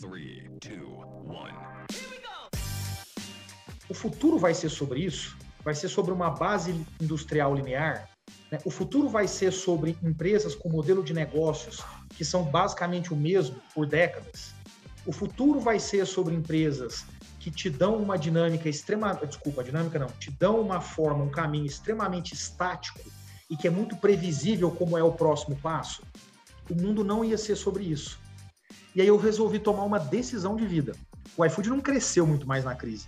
3, 2, 1. O futuro vai ser sobre isso? Vai ser sobre uma base industrial linear? O futuro vai ser sobre empresas com modelo de negócios que são basicamente o mesmo por décadas? O futuro vai ser sobre empresas que te dão uma dinâmica extremamente... Desculpa, dinâmica não. Te dão uma forma, um caminho extremamente estático e que é muito previsível como é o próximo passo? O mundo não ia ser sobre isso. E aí eu resolvi tomar uma decisão de vida. O iFood não cresceu muito mais na crise.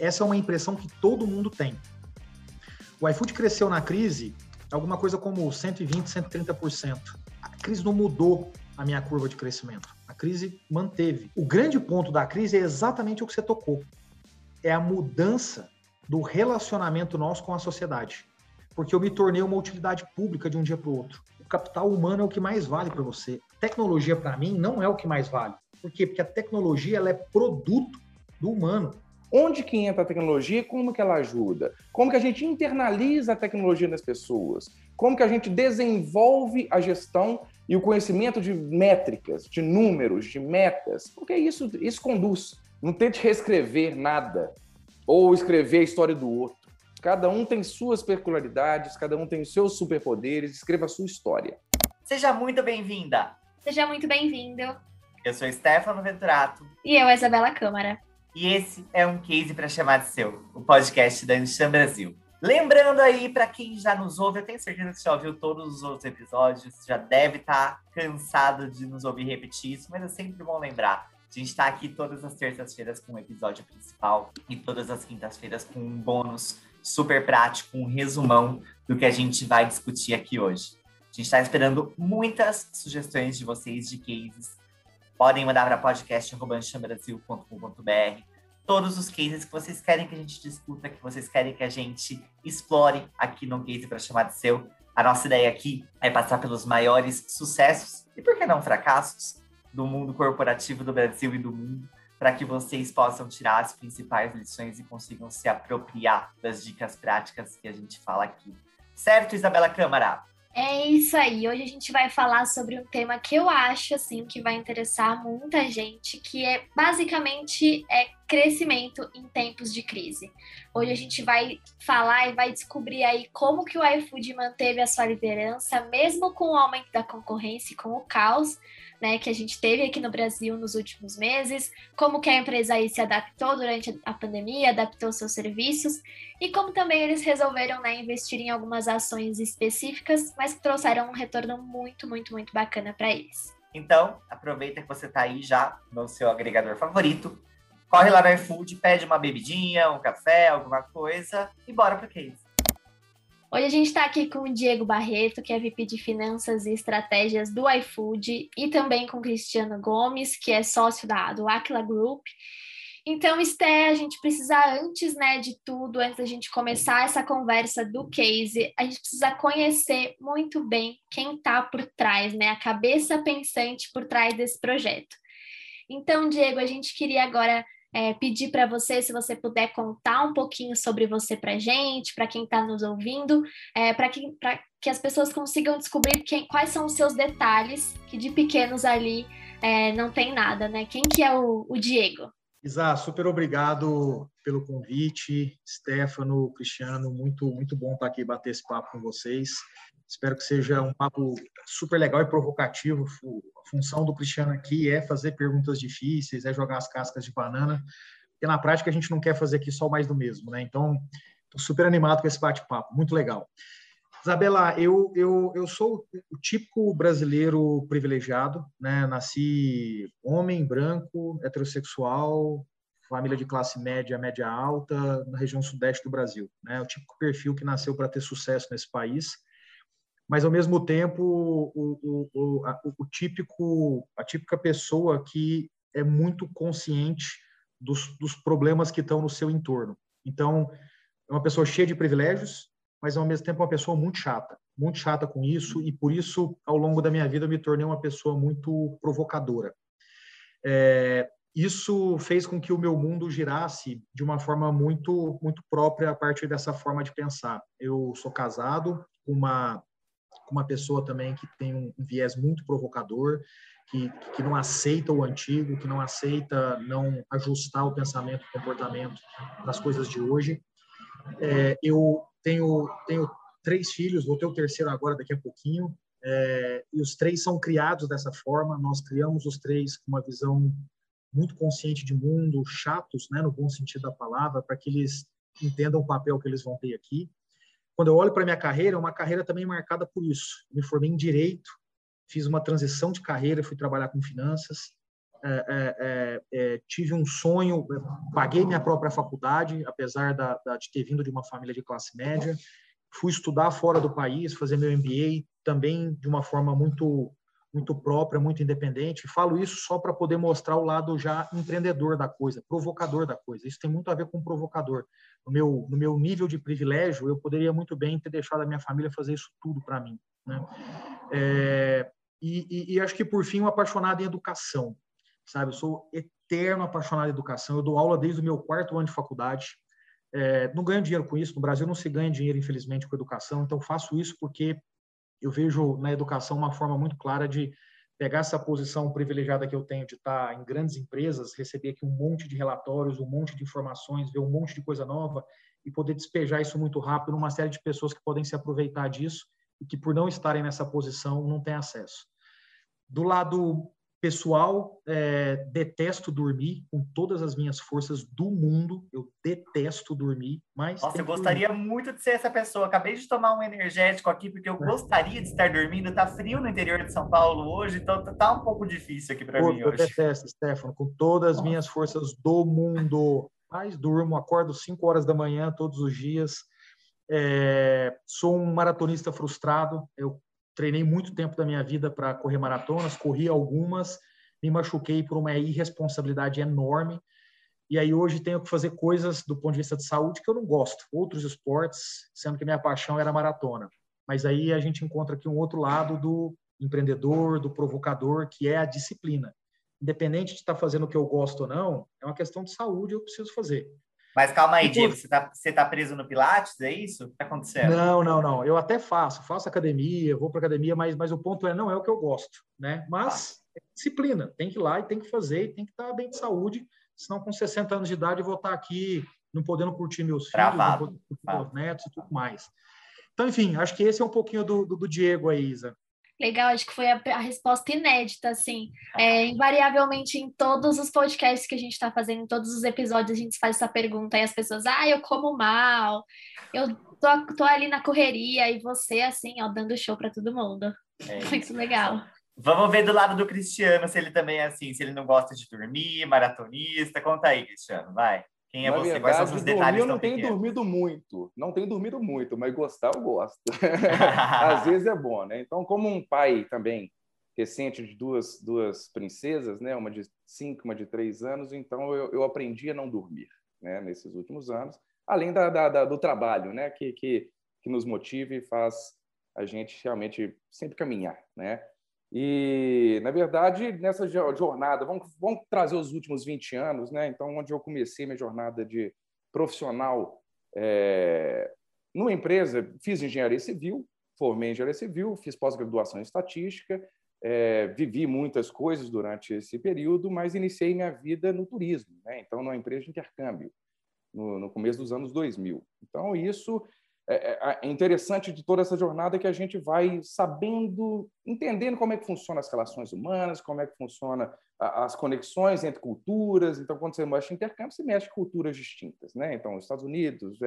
Essa é uma impressão que todo mundo tem. O iFood cresceu na crise alguma coisa como 120%, 130%. A crise não mudou a minha curva de crescimento. A crise manteve. O grande ponto da crise é exatamente o que você tocou. É a mudança do relacionamento nosso com a sociedade. Porque eu me tornei uma utilidade pública de um dia para o outro. O capital humano é o que mais vale para você. Tecnologia, para mim, não é o que mais vale. Por quê? Porque a tecnologia ela é produto do humano. Onde que entra a tecnologia e como que ela ajuda? Como que a gente internaliza a tecnologia nas pessoas? Como que a gente desenvolve a gestão e o conhecimento de métricas, de números, de metas? Porque isso conduz. Não tente reescrever nada ou escrever a história do outro. Cada um tem suas peculiaridades, cada um tem os seus superpoderes, escreva a sua história. Seja muito bem-vinda! Seja muito bem-vindo! Eu sou Stefano Venturato. E eu, Isabela Câmara. E esse é um case para chamar de seu, o podcast da Nisham Brasil. Lembrando aí, para quem já nos ouve, eu tenho certeza que já ouviu todos os outros episódios, já deve estar cansado de nos ouvir repetir isso, mas é sempre bom lembrar. A gente está aqui todas as terças-feiras com o episódio principal e todas as quintas-feiras com um bônus super prático, um resumão do que a gente vai discutir aqui hoje. A gente está esperando muitas sugestões de vocês de cases. Podem mandar para podcast@nishambrasil.com.br todos os cases que vocês querem que a gente discuta, que vocês querem que a gente explore aqui no Case para chamar de seu. A nossa ideia aqui é passar pelos maiores sucessos e, por que não, fracassos do mundo corporativo do Brasil e do mundo, para que vocês possam tirar as principais lições e consigam se apropriar das dicas práticas que a gente fala aqui. Certo, Isabela Câmara? É isso aí, hoje a gente vai falar sobre um tema que eu acho assim, que vai interessar muita gente, que é basicamente crescimento em tempos de crise. Hoje a gente vai falar e vai descobrir aí como que o iFood manteve a sua liderança, mesmo com o aumento da concorrência e com o caos, né, que a gente teve aqui no Brasil nos últimos meses, como que a empresa aí se adaptou durante a pandemia, adaptou seus serviços e como também eles resolveram, né, investir em algumas ações específicas, mas que trouxeram um retorno muito, muito, muito bacana para eles. Então, aproveita que você está aí já no seu agregador favorito, corre lá no iFood, pede uma bebidinha, um café, alguma coisa e bora para o case. Hoje a gente está aqui com o Diego Barreto, que é VP de Finanças e Estratégias do iFood, e também com o Cristiano Gomes, que é sócio do Aquila Group. Então, Esté, a gente precisa antes, né, de tudo, antes da gente começar essa conversa do case, a gente precisa conhecer muito bem quem está por trás, né, a cabeça pensante por trás desse projeto. Então, Diego, a gente queria agora... pedir para você, se você puder contar um pouquinho sobre você para a gente, para quem está nos ouvindo, para que as pessoas consigam descobrir quais são os seus detalhes, que de pequenos ali não tem nada, né? Quem que é o Diego? Isa, super obrigado pelo convite, Stefano, Cristiano, muito, muito bom estar aqui bater esse papo com vocês. Espero que seja um papo super legal e provocativo. A função do Cristiano aqui é fazer perguntas difíceis, é jogar as cascas de banana, porque na prática a gente não quer fazer aqui só mais do mesmo, né? Então, estou super animado com esse bate-papo, muito legal. Isabela, eu sou o típico brasileiro privilegiado, né? Nasci homem, branco, heterossexual, família de classe média, média alta, na região sudeste do Brasil, né? O típico perfil que nasceu para ter sucesso nesse país. Mas, ao mesmo tempo, a típica pessoa que é muito consciente dos problemas que estão no seu entorno. Então, é uma pessoa cheia de privilégios, mas, ao mesmo tempo, uma pessoa muito chata com isso, e, por isso, ao longo da minha vida, eu me tornei uma pessoa muito provocadora. Isso fez com que o meu mundo girasse de uma forma muito, muito própria a partir dessa forma de pensar. Eu sou casado com uma com uma pessoa também que tem um viés muito provocador, que não aceita o antigo, que não aceita não ajustar o pensamento, o comportamento das coisas de hoje. Eu tenho 3 filhos, vou ter o 3º agora daqui a pouquinho, e os 3 são criados dessa forma. Nós criamos os 3 com uma visão muito consciente de mundo, chatos, né, no bom sentido da palavra, para que eles entendam o papel que eles vão ter aqui. Quando eu olho para a minha carreira, é uma carreira também marcada por isso. Me formei em Direito, fiz uma transição de carreira, fui trabalhar com finanças, tive um sonho, paguei minha própria faculdade, apesar de ter vindo de uma família de classe média, fui estudar fora do país, fazer meu MBA também de uma forma muito própria, muito independente. Falo isso só para poder mostrar o lado já empreendedor da coisa, provocador da coisa. Isso tem muito a ver com provocador. No meu nível de privilégio, eu poderia muito bem ter deixado a minha família fazer isso tudo para mim, né? E acho que, por fim, um apaixonado em educação, sabe? Eu sou eterno apaixonado em educação. Eu dou aula desde o meu 4º ano de faculdade. Não ganho dinheiro com isso. No Brasil não se ganha dinheiro, infelizmente, com educação. Então, faço isso porque eu vejo na educação uma forma muito clara de pegar essa posição privilegiada que eu tenho de estar em grandes empresas, receber aqui um monte de relatórios, um monte de informações, ver um monte de coisa nova e poder despejar isso muito rápido numa série de pessoas que podem se aproveitar disso e que, por não estarem nessa posição, não têm acesso. Do lado pessoal, detesto dormir com todas as minhas forças do mundo. Eu detesto dormir, mas... Nossa, eu gostaria muito de ser essa pessoa. Acabei de tomar um energético aqui, porque eu gostaria de estar dormindo. Tá frio no interior de São Paulo hoje, então tá um pouco difícil aqui para mim hoje. Eu detesto, Stefano, com todas as minhas forças do mundo. Mas durmo, acordo 5 horas da manhã todos os dias. Sou um maratonista frustrado. Eu treinei muito tempo da minha vida para correr maratonas, corri algumas, me machuquei por uma irresponsabilidade enorme. E aí hoje tenho que fazer coisas do ponto de vista de saúde que eu não gosto. Outros esportes, sendo que minha paixão era maratona. Mas aí a gente encontra aqui um outro lado do empreendedor, do provocador, que é a disciplina. Independente de estar fazendo o que eu gosto ou não, é uma questão de saúde, eu preciso fazer. Mas calma aí, Diego, você tá preso no Pilates, é isso? O que tá acontecendo? Não. Eu até faço academia, vou para academia, mas o ponto é, não é o que eu gosto, né? Mas é disciplina, tem que ir lá e tem que fazer, e tem que estar bem de saúde, senão com 60 anos de idade eu vou estar aqui não podendo curtir meus filhos, não podendo curtir meus netos e tudo mais. Então, enfim, acho que esse é um pouquinho do Diego aí, Isa. Legal, acho que foi a resposta inédita, assim. Invariavelmente, em todos os podcasts que a gente está fazendo, em todos os episódios, a gente faz essa pergunta e as pessoas, eu como mal, eu tô ali na correria, e você, assim, ó, dando show para todo mundo. Muito legal. Vamos ver do lado do Cristiano, se ele também é assim, se ele não gosta de dormir, maratonista. Conta aí, Cristiano, vai. Quem é na você? Verdade, quais são os detalhes? Eu não tenho dormido muito, mas gostar eu gosto. Às vezes é bom, né? Então, como um pai também recente de duas princesas, né? Uma de 5, uma de 3 anos, então eu aprendi a não dormir, né? Nesses últimos anos, além do trabalho, né? Que nos motiva e faz a gente realmente sempre caminhar, né? E, na verdade, nessa jornada, vamos trazer os últimos 20 anos, né? Então, onde eu comecei minha jornada de profissional numa empresa, fiz engenharia civil, formei em engenharia civil, fiz pós-graduação em estatística, vivi muitas coisas durante esse período, mas iniciei minha vida no turismo, né? Então, numa empresa de intercâmbio, no começo dos anos 2000. Então, isso... É interessante de toda essa jornada que a gente vai sabendo, entendendo como é que funcionam as relações humanas, como é que funciona as conexões entre culturas. Então, quando você mexe em intercâmbio, você mexe em culturas distintas, né? Então, Estados Unidos,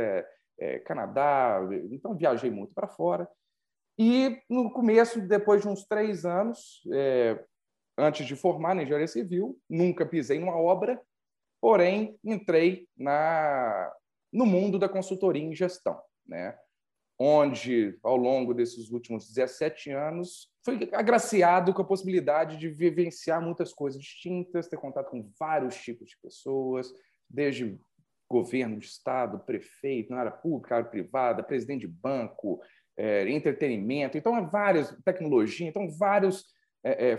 Canadá. Então, viajei muito para fora. E, no começo, depois de uns 3 anos, antes de formar na engenharia civil, nunca pisei numa obra, porém, entrei no mundo da consultoria em gestão, né? Onde, ao longo desses últimos 17 anos, fui agraciado com a possibilidade de vivenciar muitas coisas distintas, ter contato com vários tipos de pessoas, desde governo de estado, prefeito, na área pública, área privada, presidente de banco, entretenimento, então várias tecnologia, então vários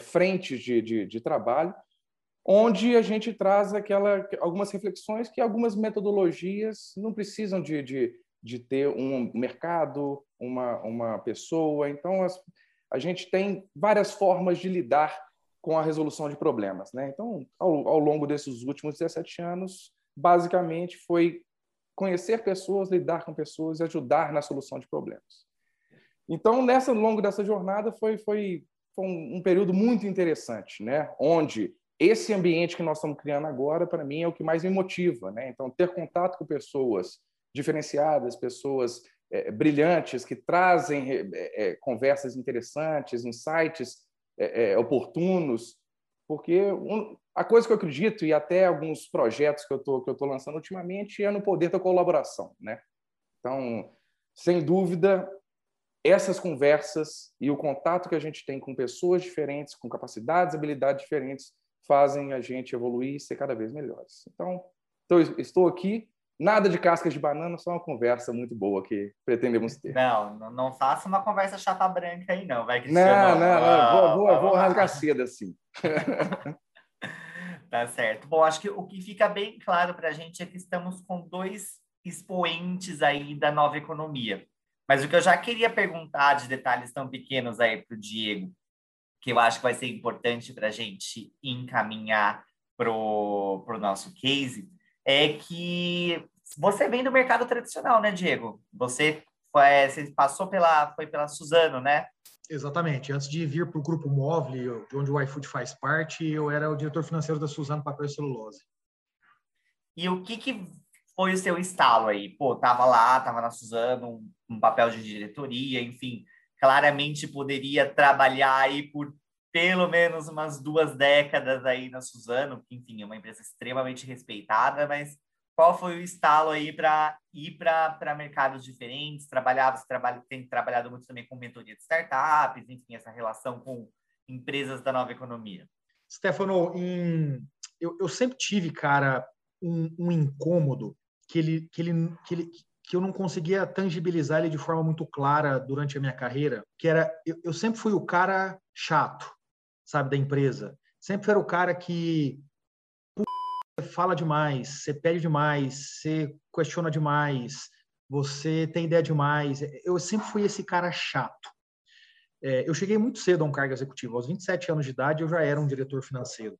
frentes de trabalho, onde a gente traz algumas reflexões que algumas metodologias não precisam de de ter um mercado, uma pessoa. Então, a gente tem várias formas de lidar com a resolução de problemas, né? Então, ao longo desses últimos 17 anos, basicamente foi conhecer pessoas, lidar com pessoas e ajudar na solução de problemas. Então, ao longo dessa jornada, foi um período muito interessante, né? Onde esse ambiente que nós estamos criando agora, para mim, é o que mais me motiva, né? Então, ter contato com pessoas diferenciadas, pessoas brilhantes, que trazem conversas interessantes, insights oportunos, porque a coisa que eu acredito, e até alguns projetos que eu estou lançando ultimamente, é no poder da colaboração, né? Então, sem dúvida, essas conversas e o contato que a gente tem com pessoas diferentes, com capacidades, habilidades diferentes, fazem a gente evoluir e ser cada vez melhores. Então, estou aqui, nada de cascas de banana, só uma conversa muito boa que pretendemos ter. Não faça uma conversa chapa branca aí, não. Vai, Cristiano. Vou rasgar cedo, assim. Tá certo. Bom, acho que o que fica bem claro para a gente é que estamos com dois expoentes aí da nova economia. Mas o que eu já queria perguntar de detalhes tão pequenos aí para o Diego, que eu acho que vai ser importante para a gente encaminhar para o nosso case, é que você vem do mercado tradicional, né, Diego? Você passou foi pela Suzano, né? Exatamente. Antes de vir para o Grupo Movile, de onde o iFood faz parte, eu era o diretor financeiro da Suzano Papel e Celulose. E o que foi o seu estalo aí? Pô, tava na Suzano, um papel de diretoria, enfim, claramente poderia trabalhar aí por pelo menos umas 2 décadas aí na Suzano, que, enfim, é uma empresa extremamente respeitada, mas qual foi o estalo aí para ir para mercados diferentes? Tem trabalhado muito também com mentoria de startups, enfim, essa relação com empresas da nova economia. Stefano, eu sempre tive, cara, um incômodo que eu não conseguia tangibilizar ele de forma muito clara durante a minha carreira, que era, eu sempre fui o cara chato, sabe, da empresa. Sempre era o cara que fala demais, você pede demais, você questiona demais, você tem ideia demais. Eu sempre fui esse cara chato. Eu cheguei muito cedo a um cargo executivo. Aos 27 anos de idade, eu já era um diretor financeiro.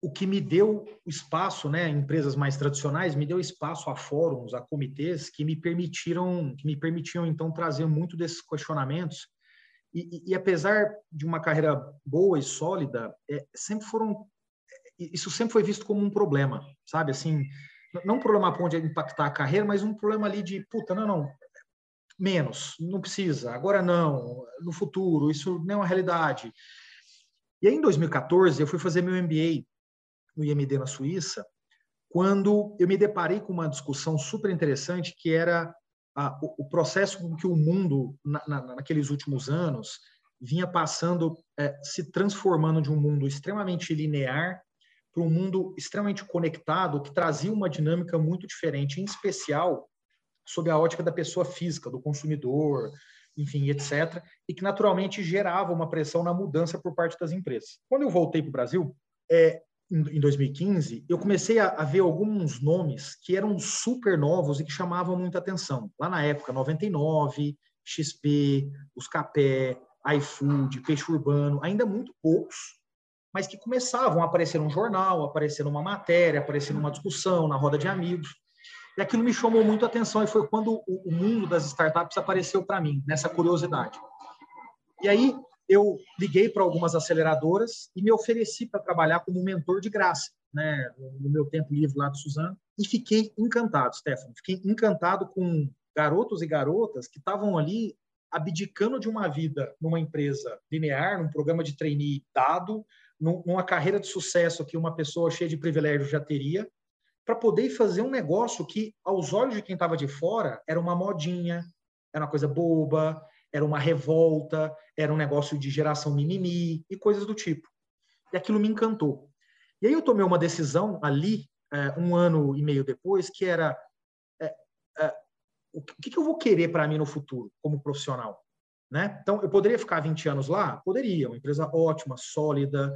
O que me deu espaço, né, empresas mais tradicionais, me deu espaço a fóruns, a comitês que me permitiam então trazer muito desses questionamentos. E apesar de uma carreira boa e sólida, isso sempre foi visto como um problema, sabe? Assim, não um problema onde impactar a carreira, mas um problema ali de, menos, não precisa, agora não, no futuro, isso não é uma realidade. E aí, em 2014, eu fui fazer meu MBA no IMD na Suíça, quando eu me deparei com uma discussão super interessante, que era o processo com que o mundo, naqueles últimos anos, vinha passando, se transformando de um mundo extremamente linear para um mundo extremamente conectado, que trazia uma dinâmica muito diferente, em especial sob a ótica da pessoa física, do consumidor, enfim, etc., e que naturalmente gerava uma pressão na mudança por parte das empresas. Quando eu voltei para o Brasil, em 2015, eu comecei a ver alguns nomes que eram super novos e que chamavam muita atenção. Lá na época, 99, XP, Buscapé, iFood, Peixe Urbano, ainda muito poucos, mas que começavam a aparecer num jornal, aparecer numa matéria, aparecer numa discussão, na roda de amigos. E aquilo me chamou muito a atenção e foi quando o mundo das startups apareceu para mim, nessa curiosidade. E aí, eu liguei para algumas aceleradoras e me ofereci para trabalhar como mentor de graça, né, no meu tempo livre lá do Suzano. E fiquei encantado, Stefano. Fiquei encantado com garotos e garotas que estavam ali abdicando de uma vida numa empresa linear, num programa de trainee dado, numa carreira de sucesso que uma pessoa cheia de privilégios já teria, para poder fazer um negócio que, aos olhos de quem estava de fora, era uma modinha, era uma coisa boba, era uma revolta, era um negócio de geração mimimi e coisas do tipo. E aquilo me encantou. E aí eu tomei uma decisão ali, 1 ano e meio depois, que era o que eu vou querer para mim no futuro como profissional? Né? Então, eu poderia ficar 20 anos lá? Poderia. Uma empresa ótima, sólida,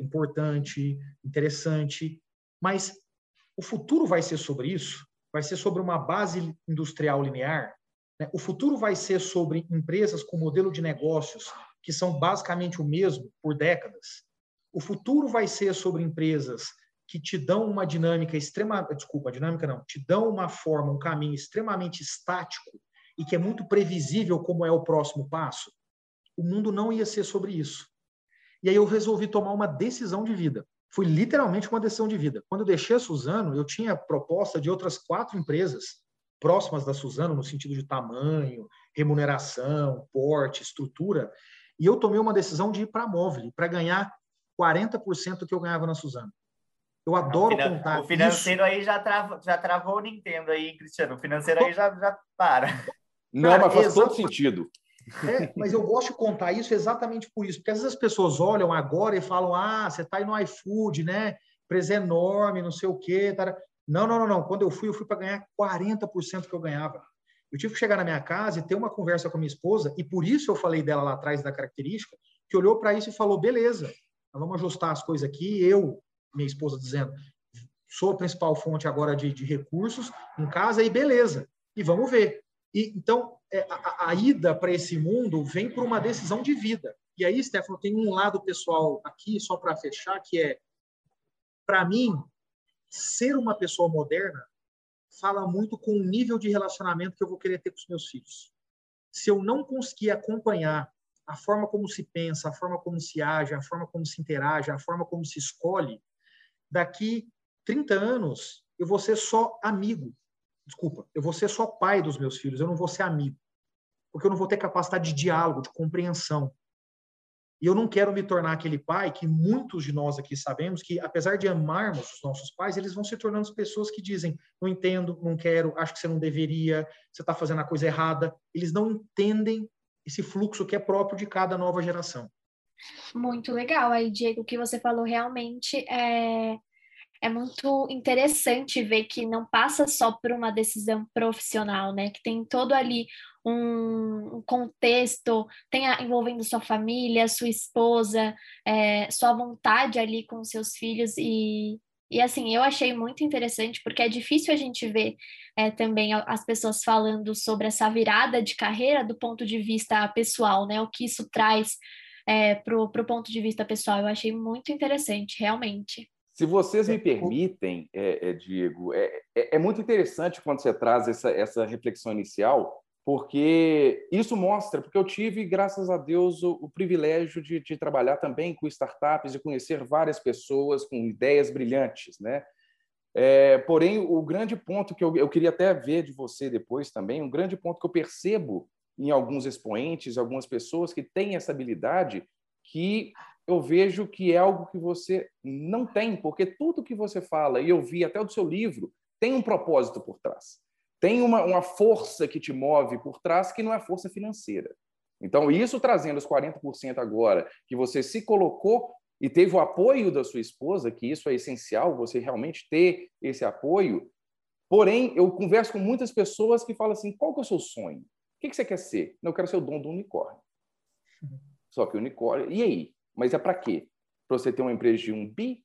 importante, interessante. Mas o futuro vai ser sobre isso? vai ser sobre uma base industrial linear? O futuro vai ser sobre empresas com modelo de negócios que são basicamente o mesmo por décadas? O futuro vai ser sobre empresas que te dão uma dinâmica extremamente... Desculpa, dinâmica não. Te dão uma forma, um caminho extremamente estático e que é muito previsível como é o próximo passo? O mundo não ia ser sobre isso. E aí eu resolvi tomar uma decisão de vida. Foi literalmente uma decisão de vida. Quando eu deixei a Suzano, eu tinha proposta de outras 4 empresas próximas da Suzano, no sentido de tamanho, remuneração, porte, estrutura, e eu tomei uma decisão de ir para a Movile, para ganhar 40% do que eu ganhava na Suzano. Eu adoro contar. O financeiro isso. Aí já travou o Nintendo aí, Cristiano. O financeiro aí já para. Não, cara, mas faz todo sentido. É, mas eu gosto de contar isso exatamente por isso, porque às vezes as pessoas olham agora e falam, ah, você está aí no iFood, né? Empresa enorme, não sei o quê. Tá... Não. Quando eu fui para ganhar 40% do que eu ganhava. Eu tive que chegar na minha casa e ter uma conversa com a minha esposa, e por isso eu falei dela lá atrás da característica, que olhou para isso e falou, beleza, vamos ajustar as coisas aqui. Eu, minha esposa dizendo, sou a principal fonte agora de recursos em casa, e beleza, e vamos ver. E, então, a ida para esse mundo vem por uma decisão de vida. E aí, Stefano, tem um lado pessoal aqui, só para fechar, que é, para mim, ser uma pessoa moderna fala muito com o nível de relacionamento que eu vou querer ter com os meus filhos. Se eu não conseguir acompanhar a forma como se pensa, a forma como se age, a forma como se interage, a forma como se escolhe, daqui 30 anos eu vou ser só amigo. Desculpa, eu vou ser só pai dos meus filhos, eu não vou ser amigo. Porque eu não vou ter capacidade de diálogo, de compreensão. E eu não quero me tornar aquele pai que muitos de nós aqui sabemos que, apesar de amarmos os nossos pais, eles vão se tornando pessoas que dizem, não entendo, não quero, acho que você não deveria, você está fazendo a coisa errada. Eles não entendem esse fluxo que é próprio de cada nova geração. Muito legal. Aí, Diego, o que você falou realmente é muito interessante ver que não passa só por uma decisão profissional, né? Que tem todo ali um contexto, envolvendo sua família, sua esposa, sua vontade ali com seus filhos. E assim, eu achei muito interessante, porque é difícil a gente ver também as pessoas falando sobre essa virada de carreira do ponto de vista pessoal, né? O que isso traz pro ponto de vista pessoal. Eu achei muito interessante, realmente. Se vocês me permitem, Diego, é muito interessante quando você traz essa reflexão inicial, porque isso mostra, porque eu tive, graças a Deus, o privilégio de trabalhar também com startups, de conhecer várias pessoas com ideias brilhantes, né? Porém, o grande ponto que eu queria até ver de você depois também, um grande ponto que eu percebo em alguns expoentes, algumas pessoas que têm essa habilidade, que eu vejo que é algo que você não tem, porque tudo que você fala, e eu vi até do seu livro, tem um propósito por trás. Tem uma força que te move por trás que não é a força financeira. Então, isso trazendo os 40% agora, que você se colocou e teve o apoio da sua esposa, que isso é essencial, você realmente ter esse apoio. Porém, eu converso com muitas pessoas que falam assim, qual que é o seu sonho? O que você quer ser? Eu quero ser o dono do unicórnio. Só que o unicórnio... E aí? Mas é para quê? Para você ter uma empresa de 1 bi?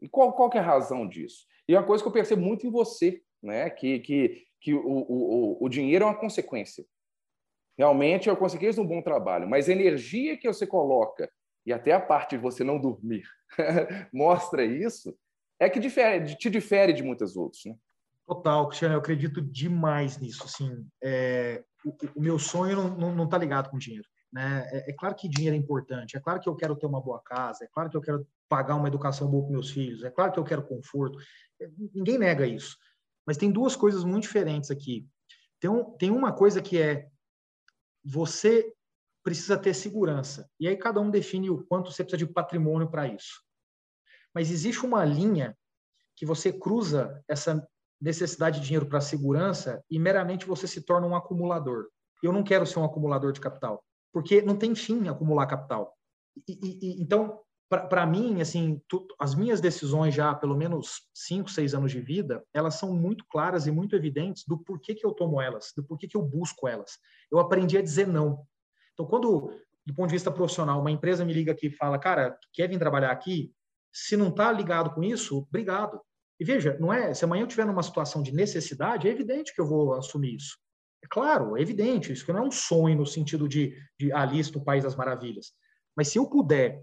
E qual que é a razão disso? E é uma coisa que eu percebo muito em você, né? Que o dinheiro é uma consequência. Realmente, eu consegui um bom trabalho, mas a energia que você coloca, e até a parte de você não dormir, mostra isso, é que te difere de muitas outras, né? Total, Cristiano, eu acredito demais nisso. Assim, o meu sonho não está ligado com dinheiro, né? É claro que dinheiro é importante, é claro que eu quero ter uma boa casa, é claro que eu quero pagar uma educação boa para meus filhos, é claro que eu quero conforto, ninguém nega isso. Mas tem duas coisas muito diferentes aqui. Tem uma coisa que é você precisa ter segurança. E aí cada um define o quanto você precisa de patrimônio para isso. Mas existe uma linha que você cruza essa necessidade de dinheiro para segurança e meramente você se torna um acumulador. Eu não quero ser um acumulador de capital, porque não tem fim acumular capital. Então, para mim, assim, as minhas decisões já há pelo menos 5, 6 anos de vida, elas são muito claras e muito evidentes do porquê que eu tomo elas, do porquê que eu busco elas. Eu aprendi a dizer não. Então, quando, do ponto de vista profissional, uma empresa me liga aqui e fala, cara, quer vir trabalhar aqui? Se não está ligado com isso, obrigado. E veja, não é, se amanhã eu estiver numa situação de necessidade, é evidente que eu vou assumir isso. É claro, é evidente, isso não é um sonho no sentido de lista, o País das Maravilhas. Mas se eu puder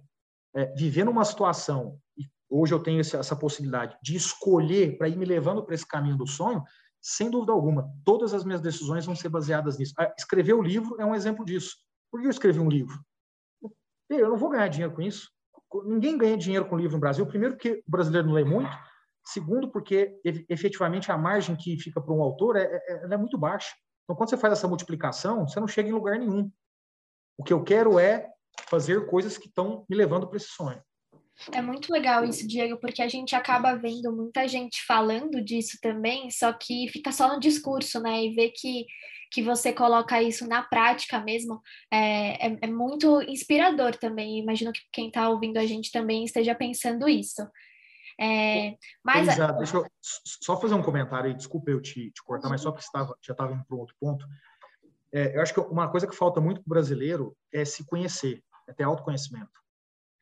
viver numa situação, e hoje eu tenho essa possibilidade de escolher para ir me levando para esse caminho do sonho, sem dúvida alguma, todas as minhas decisões vão ser baseadas nisso. Escrever o livro é um exemplo disso. Por que eu escrevi um livro? Eu não vou ganhar dinheiro com isso. Ninguém ganha dinheiro com livro no Brasil. Primeiro, porque o brasileiro não lê muito. Segundo, porque efetivamente a margem que fica para um autor ela é muito baixa. Então, quando você faz essa multiplicação, você não chega em lugar nenhum. O que eu quero é fazer coisas que estão me levando para esse sonho. É muito legal isso, Diego, porque a gente acaba vendo muita gente falando disso também, só que fica só no discurso, né? E ver que você coloca isso na prática mesmo é muito inspirador também. Imagino que quem está ouvindo a gente também esteja pensando isso. Mas... Elisa, deixa eu só fazer um comentário aí, desculpa eu te cortar, mas só porque já estava indo para um outro ponto. Eu acho que uma coisa que falta muito para o brasileiro é se conhecer, é ter autoconhecimento.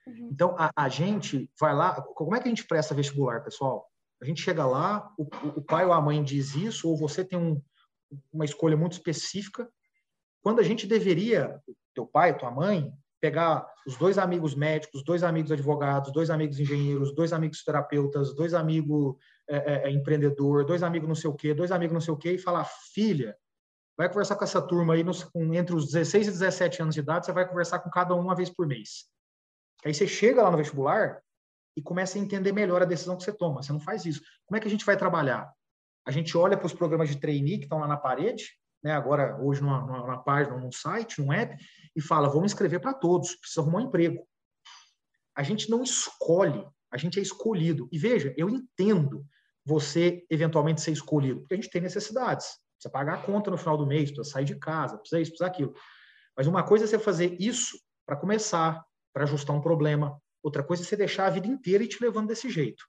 Uhum. Então, a gente vai lá... Como é que a gente presta vestibular, pessoal? A gente chega lá, o pai ou a mãe diz isso, ou você tem uma escolha muito específica, quando a gente deveria, teu pai, tua mãe, pegar os 2 amigos médicos, 2 amigos advogados, 2 amigos engenheiros, 2 amigos terapeutas, 2 amigos empreendedor, 2 amigos não sei o quê, 2 amigos não sei o quê, e falar, filha, vai conversar com essa turma aí, entre os 16 e 17 anos de idade, você vai conversar com cada um uma vez por mês. Aí você chega lá no vestibular e começa a entender melhor a decisão que você toma. Você não faz isso. Como é que a gente vai trabalhar? A gente olha para os programas de trainee que estão lá na parede, né, agora, hoje, numa página, num site, num app, e fala, vamos escrever para todos, precisa arrumar um emprego. A gente não escolhe, a gente é escolhido. E veja, eu entendo você eventualmente ser escolhido, porque a gente tem necessidades. Precisa pagar a conta no final do mês, precisa sair de casa, precisa isso, precisa aquilo. Mas uma coisa é você fazer isso para começar, para ajustar um problema. Outra coisa é você deixar a vida inteira e te levando desse jeito,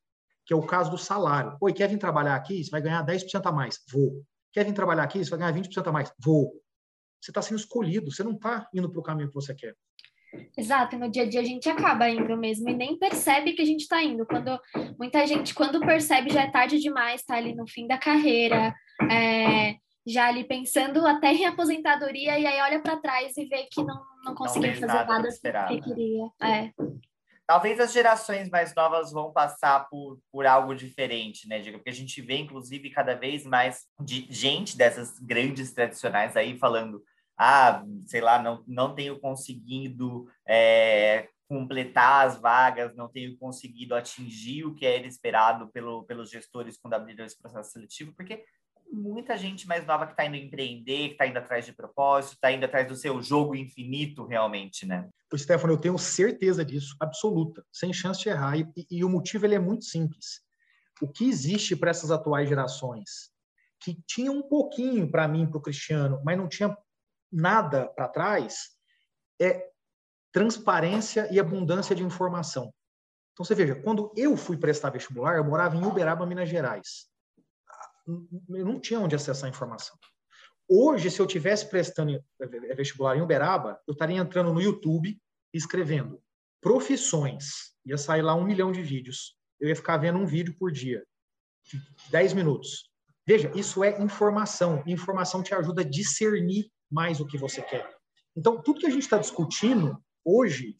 que é o caso do salário. Oi, quer vir trabalhar aqui? Você vai ganhar 10% a mais. Vou. Quer vir trabalhar aqui? Você vai ganhar 20% a mais. Vou. Você está sendo escolhido. Você não está indo para o caminho que você quer. Exato. E no dia a dia a gente acaba indo mesmo e nem percebe que a gente está indo. Muita gente, quando percebe, já é tarde demais. Está ali no fim da carreira, já ali pensando até em aposentadoria e aí olha para trás e vê que não conseguiu fazer nada que queria. Talvez as gerações mais novas vão passar por algo diferente, né, Diego? Porque a gente vê, inclusive, cada vez mais de gente dessas grandes tradicionais aí falando, sei lá, não tenho conseguido completar as vagas, não tenho conseguido atingir o que era esperado pelos gestores quando abriram esse processo seletivo, porque muita gente mais nova que está indo empreender, que está indo atrás de propósito, está indo atrás do seu jogo infinito realmente, né? O Stefano, eu tenho certeza disso, absoluta, sem chance de errar. E o motivo ele é muito simples. O que existe para essas atuais gerações, que tinha um pouquinho para mim, para o Cristiano, mas não tinha nada para trás, é transparência e abundância de informação. Então, você veja, quando eu fui prestar vestibular, eu morava em Uberaba, Minas Gerais. Eu não tinha onde acessar a informação. Hoje, se eu estivesse prestando vestibular em Uberaba, eu estaria entrando no YouTube e escrevendo profissões. Ia sair lá 1 milhão de vídeos. Eu ia ficar vendo um vídeo por dia, de 10 minutos. Veja, isso é informação. Informação te ajuda a discernir mais o que você quer. Então, tudo que a gente está discutindo hoje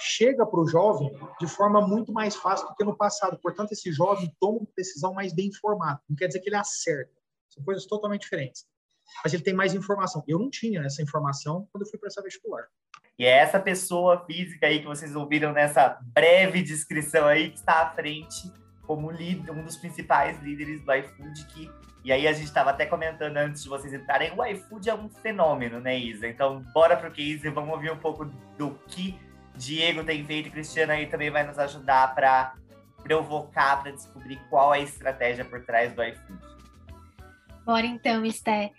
chega para o jovem de forma muito mais fácil do que no passado. Portanto, esse jovem toma uma decisão mais bem informada. Não quer dizer que ele acerta. São coisas totalmente diferentes. Mas ele tem mais informação. Eu não tinha essa informação quando eu fui para essa vestibular. E é essa pessoa física aí que vocês ouviram nessa breve descrição aí que está à frente como líder, um dos principais líderes do iFood que... E aí a gente estava até comentando antes de vocês entrarem, o iFood é um fenômeno, né, Isa? Então, bora para o case e vamos ouvir um pouco do que Diego tem feito, Cristiano aí também vai nos ajudar para provocar, para descobrir qual é a estratégia por trás do iFood. Bora então, Esté.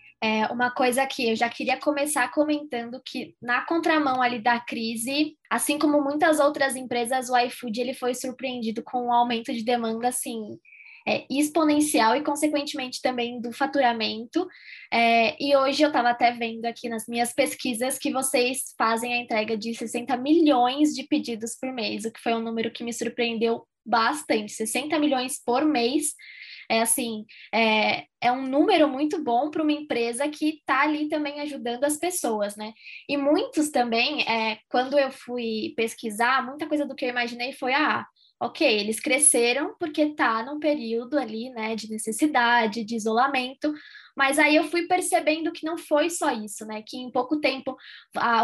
Uma coisa aqui, eu já queria começar comentando que na contramão ali da crise, assim como muitas outras empresas, o iFood ele foi surpreendido com um aumento de demanda assim, exponencial e consequentemente também do faturamento. E hoje eu estava até vendo aqui nas minhas pesquisas que vocês fazem a entrega de 60 milhões de pedidos por mês, o que foi um número que me surpreendeu bastante, 60 milhões por mês. É assim, é um número muito bom para uma empresa que está ali também ajudando as pessoas, né? E muitos também, quando eu fui pesquisar, muita coisa do que eu imaginei foi, ok, eles cresceram porque está num período ali, né, de necessidade, de isolamento, mas aí eu fui percebendo que não foi só isso, né? Que em pouco tempo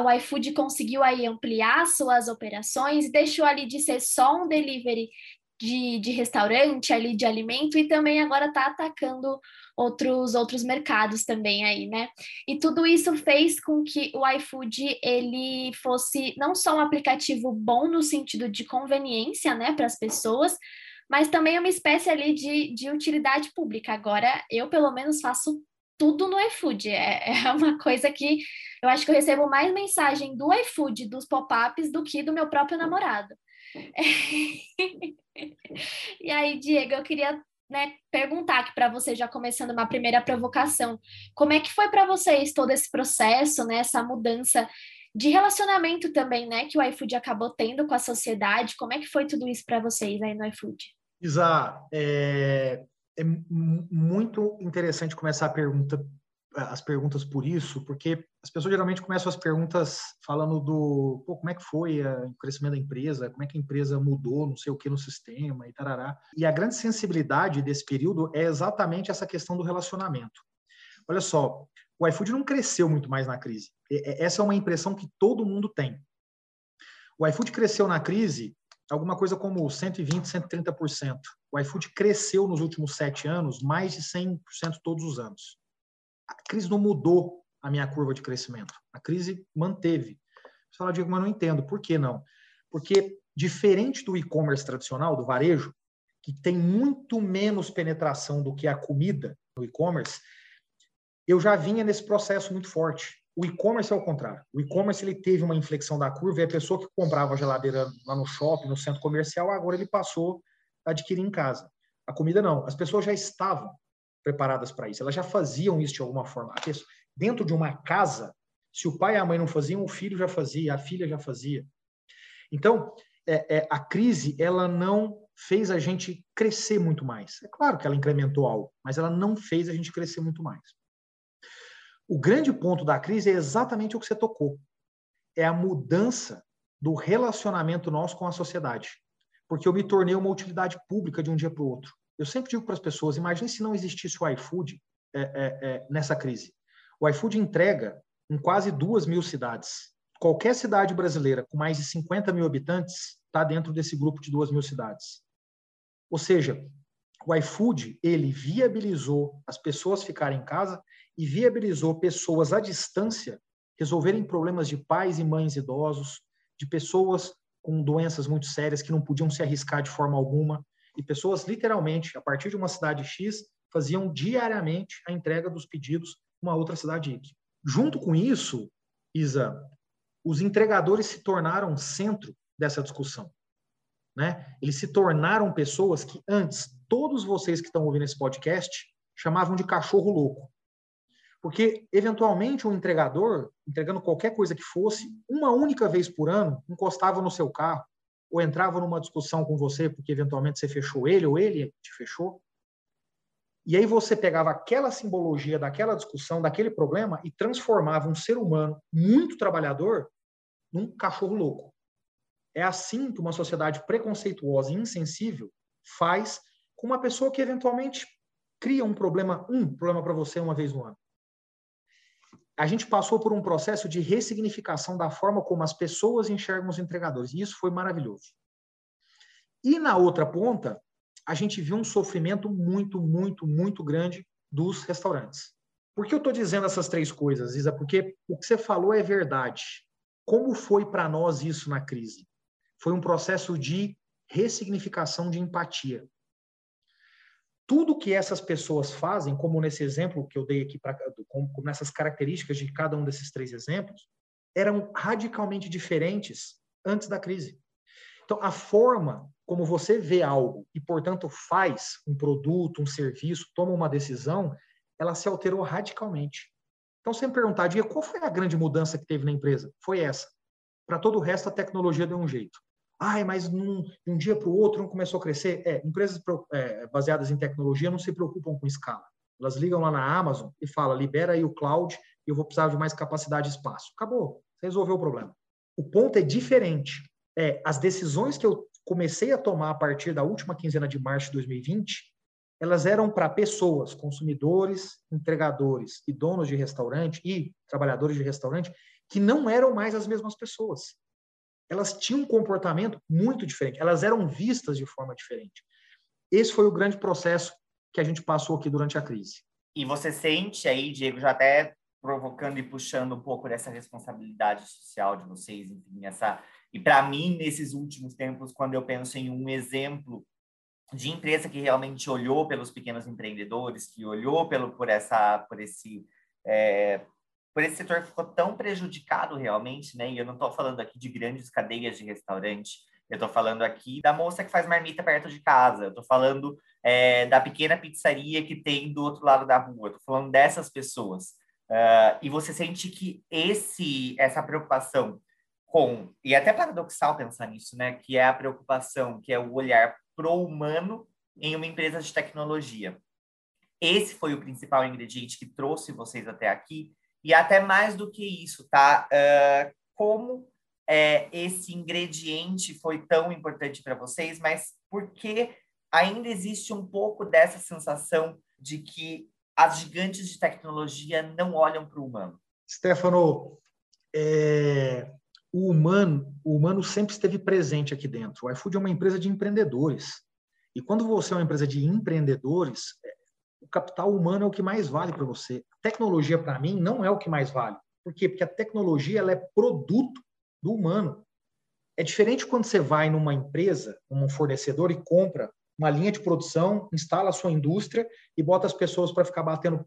o iFood conseguiu aí ampliar suas operações, deixou ali de ser só um delivery de restaurante ali, de alimento, e também agora está atacando outros mercados também aí, né? E tudo isso fez com que o iFood, ele fosse não só um aplicativo bom no sentido de conveniência, né, para as pessoas, mas também uma espécie ali de utilidade pública. Agora, eu pelo menos faço tudo no iFood, é uma coisa que eu acho que eu recebo mais mensagem do iFood, dos pop-ups, do que do meu próprio namorado. E aí, Diego, eu queria, né, perguntar aqui para você, já começando uma primeira provocação, como é que foi para vocês todo esse processo, né, essa mudança de relacionamento também, né, que o iFood acabou tendo com a sociedade? Como é que foi tudo isso para vocês aí no iFood? Isa, é muito interessante começar as perguntas por isso, porque as pessoas geralmente começam as perguntas falando do, como é que foi o crescimento da empresa, como é que a empresa mudou, não sei o que no sistema e tarará. E a grande sensibilidade desse período é exatamente essa questão do relacionamento. Olha só, o iFood não cresceu muito mais na crise. Essa é uma impressão que todo mundo tem. O iFood cresceu na crise alguma coisa como 120%, 130%. O iFood cresceu nos últimos 7 anos mais de 100% todos os anos. A crise não mudou a minha curva de crescimento. A crise manteve. Você fala, Diego, mas não entendo. Por que não? Porque, diferente do e-commerce tradicional, do varejo, que tem muito menos penetração do que a comida no e-commerce, eu já vinha nesse processo muito forte. O e-commerce é o contrário. O e-commerce, ele teve uma inflexão da curva, e a pessoa que comprava a geladeira lá no shopping, no centro comercial, agora ele passou a adquirir em casa. A comida não. As pessoas já estavam preparadas para isso. Elas já faziam isso de alguma forma. Dentro de uma casa, se o pai e a mãe não faziam, o filho já fazia, a filha já fazia. Então, a crise, ela não fez a gente crescer muito mais. É claro que ela incrementou algo, mas ela não fez a gente crescer muito mais. O grande ponto da crise é exatamente o que você tocou. É a mudança do relacionamento nosso com a sociedade. Porque eu me tornei uma utilidade pública de um dia para o outro. Eu sempre digo para as pessoas, imagine se não existisse o iFood nessa crise. O iFood entrega em quase 2.000 cidades. Qualquer cidade brasileira com mais de 50 mil habitantes está dentro desse grupo de 2.000 cidades. Ou seja, o iFood, ele viabilizou as pessoas ficarem em casa e viabilizou pessoas à distância resolverem problemas de pais e mães idosos, de pessoas com doenças muito sérias que não podiam se arriscar de forma alguma. E pessoas, literalmente, a partir de uma cidade X, faziam diariamente a entrega dos pedidos a uma outra cidade Y. Junto com isso, Isa, os entregadores se tornaram centro dessa discussão, né? Eles se tornaram pessoas que antes, todos vocês que estão ouvindo esse podcast, chamavam de cachorro louco. Porque, eventualmente, um entregador, entregando qualquer coisa que fosse, uma única vez por ano, encostava no seu carro, ou entrava numa discussão com você, porque eventualmente você fechou ele, ou ele te fechou. E aí você pegava aquela simbologia daquela discussão, daquele problema, e transformava um ser humano muito trabalhador num cachorro louco. É assim que uma sociedade preconceituosa e insensível faz com uma pessoa que eventualmente cria um problema para você uma vez no ano. A gente passou por um processo de ressignificação da forma como as pessoas enxergam os entregadores. E isso foi maravilhoso. E na outra ponta, a gente viu um sofrimento muito, muito, muito grande dos restaurantes. Por que eu estou dizendo essas três coisas, Isa? Porque o que você falou é verdade. Como foi para nós isso na crise? Foi um processo de ressignificação de empatia. Tudo que essas pessoas fazem, como nesse exemplo que eu dei aqui, como nessas características de cada um desses três exemplos, eram radicalmente diferentes antes da crise. Então, a forma como você vê algo e, portanto, faz um produto, um serviço, toma uma decisão, ela se alterou radicalmente. Então, sem perguntar, Diego, qual foi a grande mudança que teve na empresa? Foi essa. Para todo o resto, a tecnologia deu um jeito. mas de um dia para o outro não começou a crescer. Empresas baseadas em tecnologia não se preocupam com escala. Elas ligam lá na Amazon e falam, libera aí o cloud e eu vou precisar de mais capacidade e espaço. Acabou, você resolveu o problema. O ponto é diferente. As decisões que eu comecei a tomar a partir da última quinzena de março de 2020, elas eram para pessoas, consumidores, entregadores e donos de restaurante e trabalhadores de restaurante, que não eram mais as mesmas pessoas. Elas tinham um comportamento muito diferente, elas eram vistas de forma diferente. Esse foi o grande processo que a gente passou aqui durante a crise. E você sente aí, Diego, já até provocando e puxando um pouco dessa responsabilidade social de vocês, enfim, e para mim, nesses últimos tempos, quando eu penso em um exemplo de empresa que realmente olhou pelos pequenos empreendedores, que olhou por esse setor que ficou tão prejudicado realmente, né? E eu não estou falando aqui de grandes cadeias de restaurante, eu estou falando aqui da moça que faz marmita perto de casa, eu estou falando da pequena pizzaria que tem do outro lado da rua, eu estou falando dessas pessoas. E você sente que essa preocupação com, e é até paradoxal pensar nisso, né? Que é a preocupação, que é o olhar pro humano em uma empresa de tecnologia. Esse foi o principal ingrediente que trouxe vocês até aqui. E até mais do que isso, tá? Como esse ingrediente foi tão importante para vocês, mas porque ainda existe um pouco dessa sensação de que as gigantes de tecnologia não olham para o humano? Stefano, o humano sempre esteve presente aqui dentro. O iFood é uma empresa de empreendedores. E quando você é uma empresa de empreendedores, o capital humano é o que mais vale para você. A tecnologia, para mim, não é o que mais vale. Por quê? Porque a tecnologia ela é produto do humano. É diferente quando você vai numa empresa, num fornecedor e compra uma linha de produção, instala a sua indústria e bota as pessoas para ficar batendo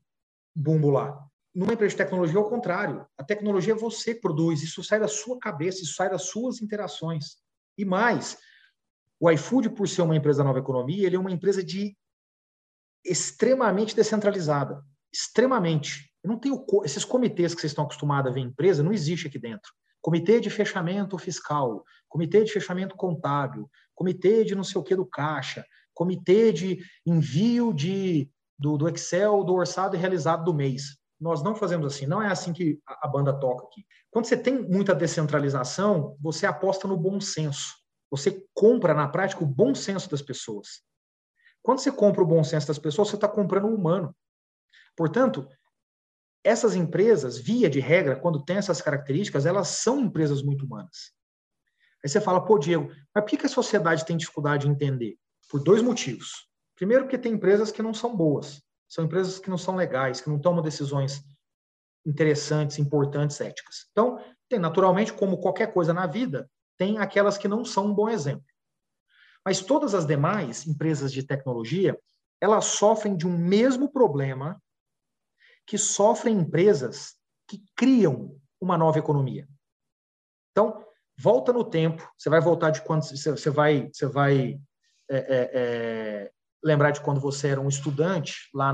bumbo lá. Numa empresa de tecnologia é o contrário. A tecnologia você produz, isso sai da sua cabeça, isso sai das suas interações. E mais, o iFood, por ser uma empresa da nova economia, ele é uma empresa extremamente descentralizada. Extremamente. Não tem esses comitês que vocês estão acostumados a ver em empresa, não existe aqui dentro. Comitê de fechamento fiscal, comitê de fechamento contábil, comitê de não sei o que do caixa, comitê de envio do Excel, do orçado e realizado do mês. Nós não fazemos assim, não é assim que a banda toca aqui. Quando você tem muita descentralização, você aposta no bom senso. Você compra, na prática, o bom senso das pessoas. Quando você compra o bom senso das pessoas, você está comprando o humano. Portanto, essas empresas, via de regra, quando tem essas características, elas são empresas muito humanas. Aí você fala, pô, Diego, mas por que a sociedade tem dificuldade de entender? Por dois motivos. Primeiro, porque tem empresas que não são boas. São empresas que não são legais, que não tomam decisões interessantes, importantes, éticas. Então, tem naturalmente, como qualquer coisa na vida, tem aquelas que não são um bom exemplo. Mas todas as demais empresas de tecnologia, elas sofrem de um mesmo problema que sofrem empresas que criam uma nova economia. Então, volta no tempo, você vai voltar de quando você vai lembrar de quando você era um estudante lá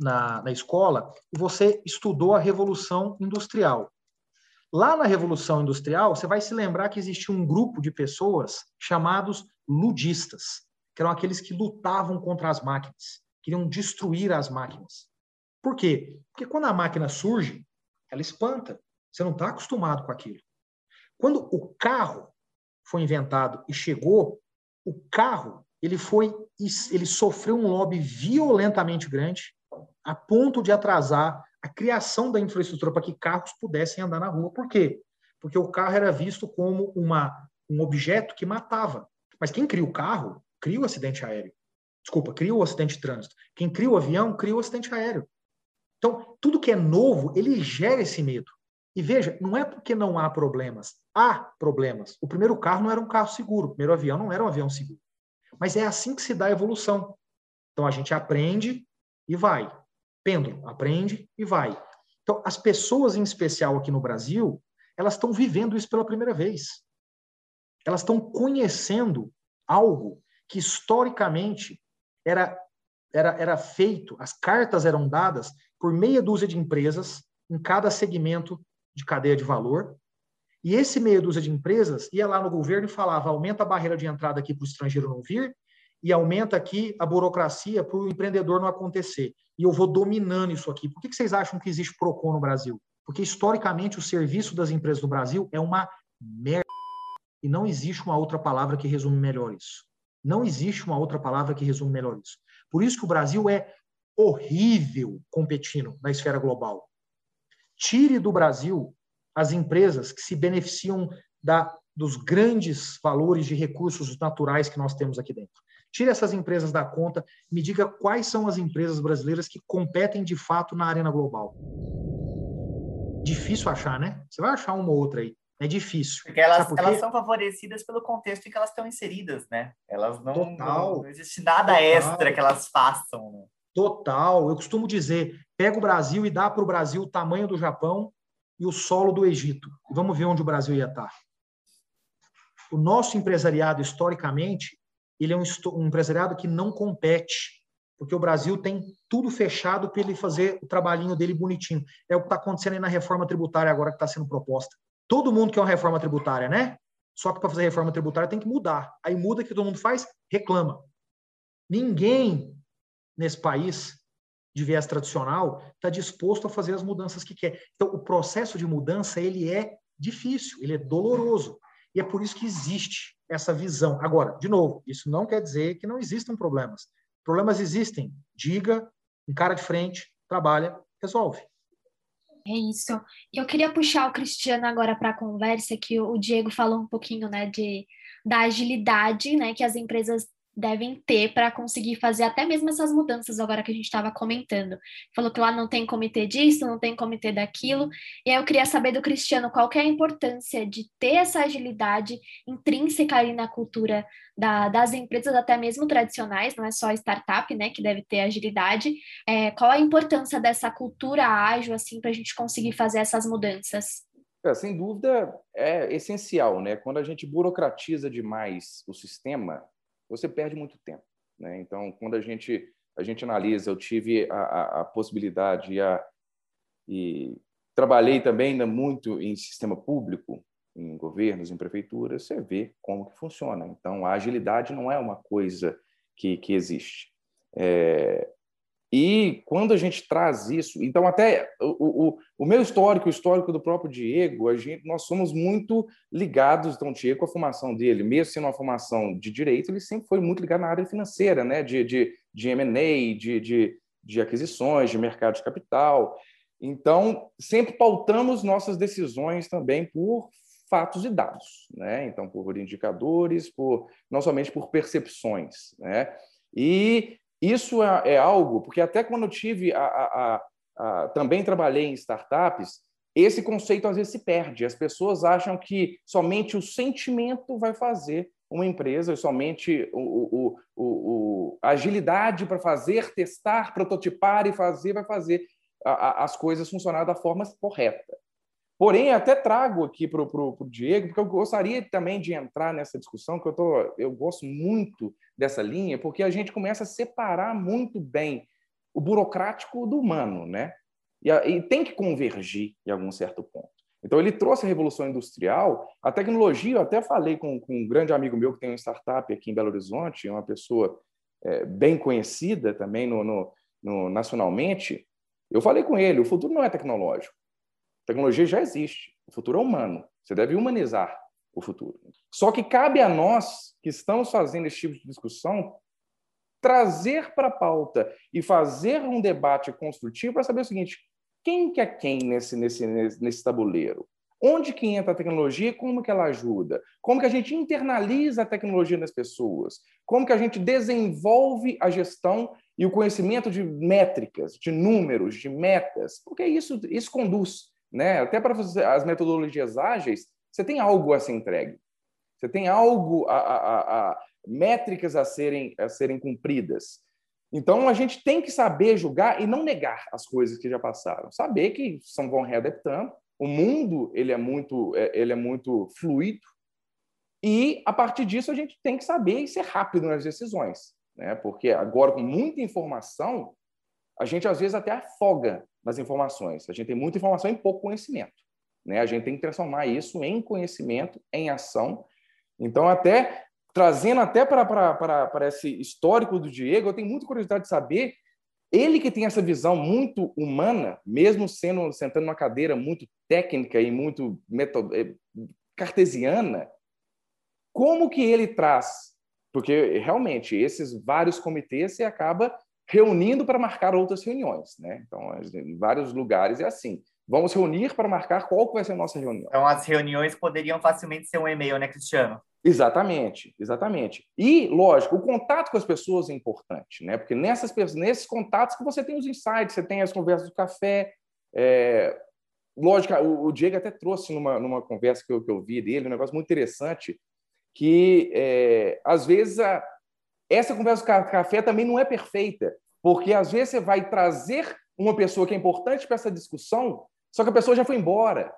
na escola, e você estudou a Revolução Industrial. Lá na Revolução Industrial, você vai se lembrar que existia um grupo de pessoas chamados ludistas, que eram aqueles que lutavam contra as máquinas, queriam destruir as máquinas. Por quê? Porque quando a máquina surge, ela espanta. Você não está acostumado com aquilo. Quando o carro foi inventado e chegou, o carro ele sofreu um lobby violentamente grande a ponto de atrasar a criação da infraestrutura para que carros pudessem andar na rua. Por quê? Porque o carro era visto como um objeto que matava. Mas quem cria o carro, cria o acidente aéreo. Desculpa, cria o acidente de trânsito. Quem cria o avião, cria o acidente aéreo. Então, tudo que é novo, ele gera esse medo. E veja, não é porque não há problemas. Há problemas. O primeiro carro não era um carro seguro. O primeiro avião não era um avião seguro. Mas é assim que se dá a evolução. Então, a gente aprende e vai. Pêndulo, aprende e vai. Então, as pessoas, em especial aqui no Brasil, elas estão vivendo isso pela primeira vez. Elas estão conhecendo algo que, historicamente, era feito, as cartas eram dadas por meia dúzia de empresas em cada segmento de cadeia de valor, E esse meia dúzia de empresas ia lá no governo e falava, aumenta a barreira de entrada aqui para o estrangeiro não vir e aumenta aqui a burocracia para o empreendedor não acontecer. E eu vou dominando isso aqui. Por que vocês acham que existe PROCON no Brasil? Porque, historicamente, o serviço das empresas do Brasil é uma merda. E não existe uma outra palavra que resume melhor isso. Não existe uma outra palavra que resume melhor isso. Por isso que o Brasil é horrível competindo na esfera global. Tire do Brasil as empresas que se beneficiam dos grandes valores de recursos naturais que nós temos aqui dentro. Tire essas empresas da conta, me diga quais são as empresas brasileiras que competem de fato na arena global. Difícil achar, né? Você vai achar uma ou outra aí. É difícil. Porque elas são favorecidas pelo contexto em que elas estão inseridas, né? Elas não existe nada extra que elas façam, né? Total. Eu costumo dizer, pega o Brasil e dá para o Brasil o tamanho do Japão e o solo do Egito. Vamos ver onde o Brasil ia estar. O nosso empresariado, historicamente, ele é um empresariado que não compete, porque o Brasil tem tudo fechado para ele fazer o trabalhinho dele bonitinho. É o que está acontecendo aí na reforma tributária agora que está sendo proposta. Todo mundo quer uma reforma tributária, né? Só que para fazer reforma tributária tem que mudar. Aí muda, o que todo mundo faz? Reclama. Ninguém nesse país, de viés tradicional, está disposto a fazer as mudanças que quer. Então, o processo de mudança ele é difícil, ele é doloroso. E é por isso que existe essa visão. Agora, de novo, isso não quer dizer que não existam problemas. Problemas existem. Diga, encara de frente, trabalha, resolve. É isso. Eu queria puxar o Cristiano agora para a conversa, que o Diego falou um pouquinho, né, da agilidade, né, que as empresas devem ter para conseguir fazer até mesmo essas mudanças agora que a gente estava comentando. Falou que lá não tem comitê disso, não tem comitê daquilo. E aí eu queria saber do Cristiano qual que é a importância de ter essa agilidade intrínseca ali na cultura das empresas, até mesmo tradicionais, não é só startup, né, que deve ter agilidade. Qual a importância dessa cultura ágil, assim, para a gente conseguir fazer essas mudanças? Sem dúvida, é essencial, né? Quando a gente burocratiza demais o sistema, você perde muito tempo, né? Então, quando a gente analisa, eu tive a possibilidade e trabalhei também muito em sistema público, em governos, em prefeituras, você vê como que funciona. Então, a agilidade não é uma coisa que existe. E quando a gente traz isso... Então, até o meu histórico, o histórico do próprio Diego, nós somos muito ligados. Então, o Diego, a formação dele, mesmo sendo uma formação de direito, ele sempre foi muito ligado na área financeira, né? De M&A, de aquisições, de mercado de capital. Então, sempre pautamos nossas decisões também por fatos e dados, né? Então, por indicadores, não somente por percepções, né? E... isso é algo, porque até quando eu tive também trabalhei em startups, esse conceito às vezes se perde. As pessoas acham que somente o sentimento vai fazer uma empresa, somente a agilidade para fazer, testar, prototipar e fazer, vai fazer as coisas funcionar da forma correta. Porém, até trago aqui para o Diego, porque eu gostaria também de entrar nessa discussão, que eu gosto muito dessa linha, porque a gente começa a separar muito bem o burocrático do humano, né? E tem que convergir em algum certo ponto. Então, ele trouxe a Revolução Industrial, a tecnologia. Eu até falei com um grande amigo meu que tem uma startup aqui em Belo Horizonte, uma pessoa bem conhecida também nacionalmente. Eu falei com ele, o futuro não é tecnológico. A tecnologia já existe, o futuro é humano. Você deve humanizar o futuro. Só que cabe a nós, que estamos fazendo esse tipo de discussão, trazer para a pauta e fazer um debate construtivo para saber o seguinte: quem que é quem nesse tabuleiro? Onde que entra a tecnologia? Como que ela ajuda? Como que a gente internaliza a tecnologia nas pessoas? Como que a gente desenvolve a gestão e o conhecimento de métricas, de números, de metas? Porque isso conduz, né? Até para as metodologias ágeis, você tem algo a ser entregue, você tem algo, métricas a serem cumpridas. Então, a gente tem que saber julgar e não negar as coisas que já passaram, saber que vão readaptando, o mundo ele é muito fluido, e, a partir disso, a gente tem que saber e ser rápido nas decisões, né? Porque agora, com muita informação, a gente, às vezes, até afoga nas informações. A gente tem muita informação e pouco conhecimento. né? A gente tem que transformar isso em conhecimento, em ação. Então, até trazendo até para esse histórico do Diego, eu tenho muita curiosidade de saber, ele que tem essa visão muito humana, mesmo sentando numa cadeira muito técnica e muito cartesiana, como que ele traz? Porque, realmente, esses vários comitês você acaba reunindo para marcar outras reuniões, né? Então, em vários lugares é assim. Vamos reunir para marcar qual vai ser a nossa reunião. Então, as reuniões poderiam facilmente ser um e-mail, né, Cristiano? Exatamente, exatamente. E, lógico, o contato com as pessoas é importante, né? Porque nesses contatos que você tem os insights, você tem as conversas do café. Lógico, o Diego até trouxe numa conversa que eu vi dele, um negócio muito interessante, que, às vezes, essa conversa do café também não é perfeita, porque, às vezes, você vai trazer uma pessoa que é importante para essa discussão, só que a pessoa já foi embora.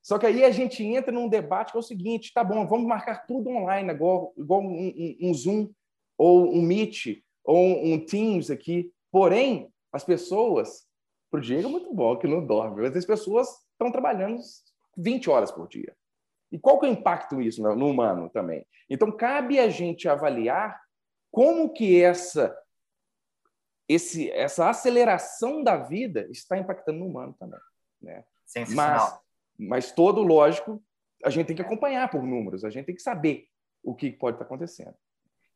Só que aí a gente entra num debate que é o seguinte, tá bom, vamos marcar tudo online agora, igual um Zoom, ou um Meet, ou um Teams aqui. Porém, as pessoas, para o Diego é muito bom que não dorme, mas as pessoas estão trabalhando 20 horas por dia. E qual que é o impacto isso no humano também? Então, cabe a gente avaliar como que essa aceleração da vida está impactando no humano também, né? Sensacional. Mas todo, lógico, a gente tem que acompanhar por números, a gente tem que saber o que pode estar acontecendo.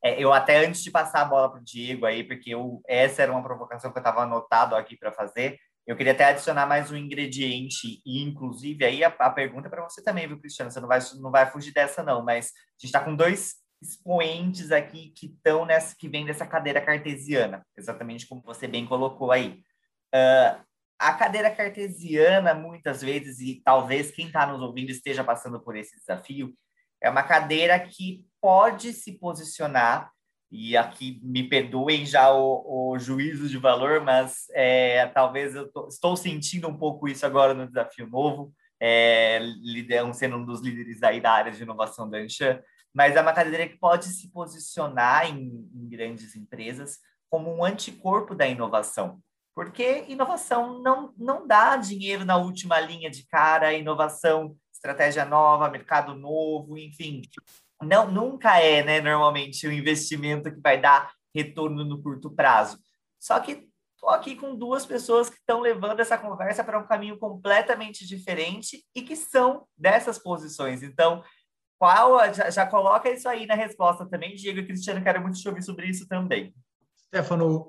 Eu até, antes de passar a bola para o Diego, aí, porque essa era uma provocação que eu estava anotado aqui para fazer, eu queria até adicionar mais um ingrediente, e inclusive aí a pergunta é para você também, viu, Cristiano? Você não vai fugir dessa, não, mas a gente está com dois expoentes aqui que vêm dessa cadeira cartesiana, exatamente como você bem colocou aí. A cadeira cartesiana, muitas vezes, e talvez quem está nos ouvindo esteja passando por esse desafio, é uma cadeira que pode se posicionar, e aqui me perdoem já o juízo de valor, mas talvez estou sentindo um pouco isso agora no desafio novo, sendo um dos líderes aí da área de inovação da Anshan, mas é uma cadeira que pode se posicionar em grandes empresas como um anticorpo da inovação. Porque inovação não dá dinheiro na última linha de cara, inovação, estratégia nova, mercado novo, enfim. Nunca é, né, normalmente, um investimento que vai dar retorno no curto prazo. Só que estou aqui com duas pessoas que estão levando essa conversa para um caminho completamente diferente e que são dessas posições. Então, já coloca isso aí na resposta também, Diego e Cristiano, quero muito te ouvir sobre isso também. Stefano,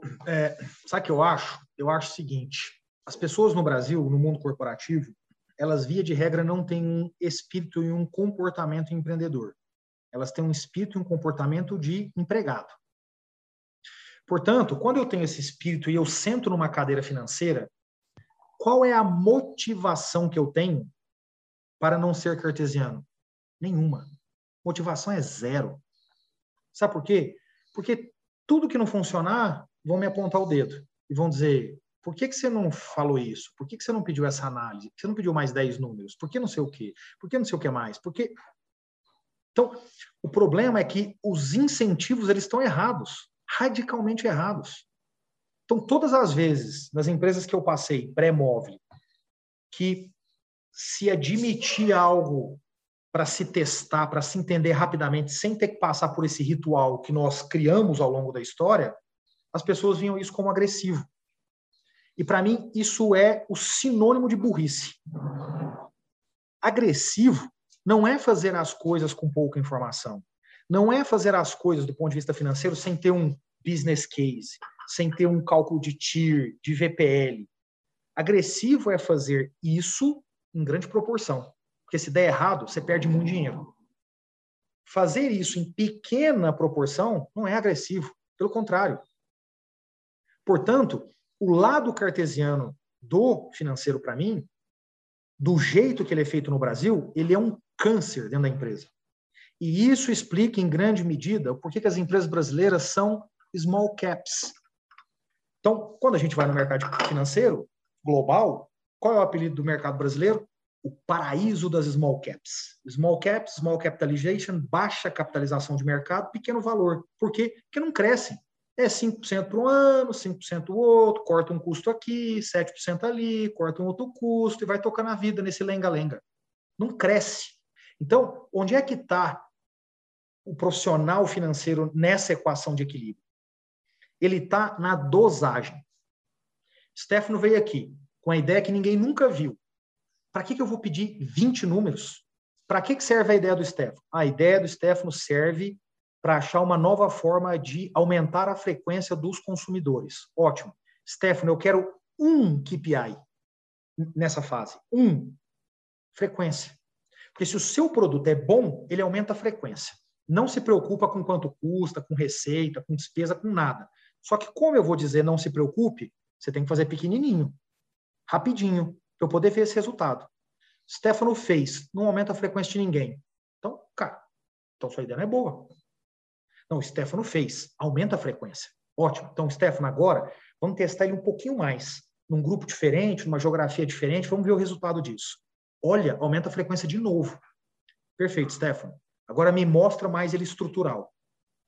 sabe o que eu acho? Eu acho o seguinte, as pessoas no Brasil, no mundo corporativo, elas, via de regra, não têm um espírito e um comportamento empreendedor. Elas têm um espírito e um comportamento de empregado. Portanto, quando eu tenho esse espírito e eu sento numa cadeira financeira, qual é a motivação que eu tenho para não ser cartesiano? Nenhuma. Motivação é zero. Sabe por quê? Porque tudo que não funcionar, vão me apontar o dedo e vão dizer, por que você não falou isso? Por que você não pediu essa análise? Por que você não pediu mais 10 números? Por que não sei o quê? Por que não sei o que mais? Então, o problema é que os incentivos eles estão errados, radicalmente errados. Então, todas as vezes, nas empresas que eu passei, pré-móvel, que se admitir algo para se testar, para se entender rapidamente, sem ter que passar por esse ritual que nós criamos ao longo da história, as pessoas viam isso como agressivo. E, para mim, isso é o sinônimo de burrice. Agressivo não é fazer as coisas com pouca informação. Não é fazer as coisas, do ponto de vista financeiro, sem ter um business case, sem ter um cálculo de TIR, de VPL. Agressivo é fazer isso em grande proporção. Porque se der errado, você perde muito dinheiro. Fazer isso em pequena proporção não é agressivo. Pelo contrário. Portanto, o lado cartesiano do financeiro, para mim, do jeito que ele é feito no Brasil, ele é um câncer dentro da empresa. E isso explica, em grande medida, por que as empresas brasileiras são small caps. Então, quando a gente vai no mercado financeiro global, qual é o apelido do mercado brasileiro? O paraíso das small caps. Small caps, small capitalization, baixa capitalização de mercado, pequeno valor. Por quê? Porque não crescem. É 5% para um ano, 5% o outro, corta um custo aqui, 7% ali, corta um outro custo e vai tocar na vida nesse lenga-lenga. Não cresce. Então, onde é que está o profissional financeiro nessa equação de equilíbrio? Ele está na dosagem. Stefano veio aqui com a ideia que ninguém nunca viu. Para que eu vou pedir 20 números? Para que serve a ideia do Stefano? A ideia do Stefano serve para achar uma nova forma de aumentar a frequência dos consumidores. Ótimo. Stefano, eu quero um KPI nessa fase. Frequência. Porque se o seu produto é bom, ele aumenta a frequência. Não se preocupa com quanto custa, com receita, com despesa, com nada. Só que como eu vou dizer não se preocupe, você tem que fazer pequenininho, rapidinho, para eu poder ver esse resultado. Stefano fez, não aumenta a frequência de ninguém. Então, cara, então sua ideia não é boa. Não, o Stefano fez, aumenta a frequência. Ótimo. Então, Stefano, agora vamos testar ele um pouquinho mais, num grupo diferente, numa geografia diferente, vamos ver o resultado disso. Olha, aumenta a frequência de novo. Perfeito, Stefano. Agora me mostra mais ele estrutural.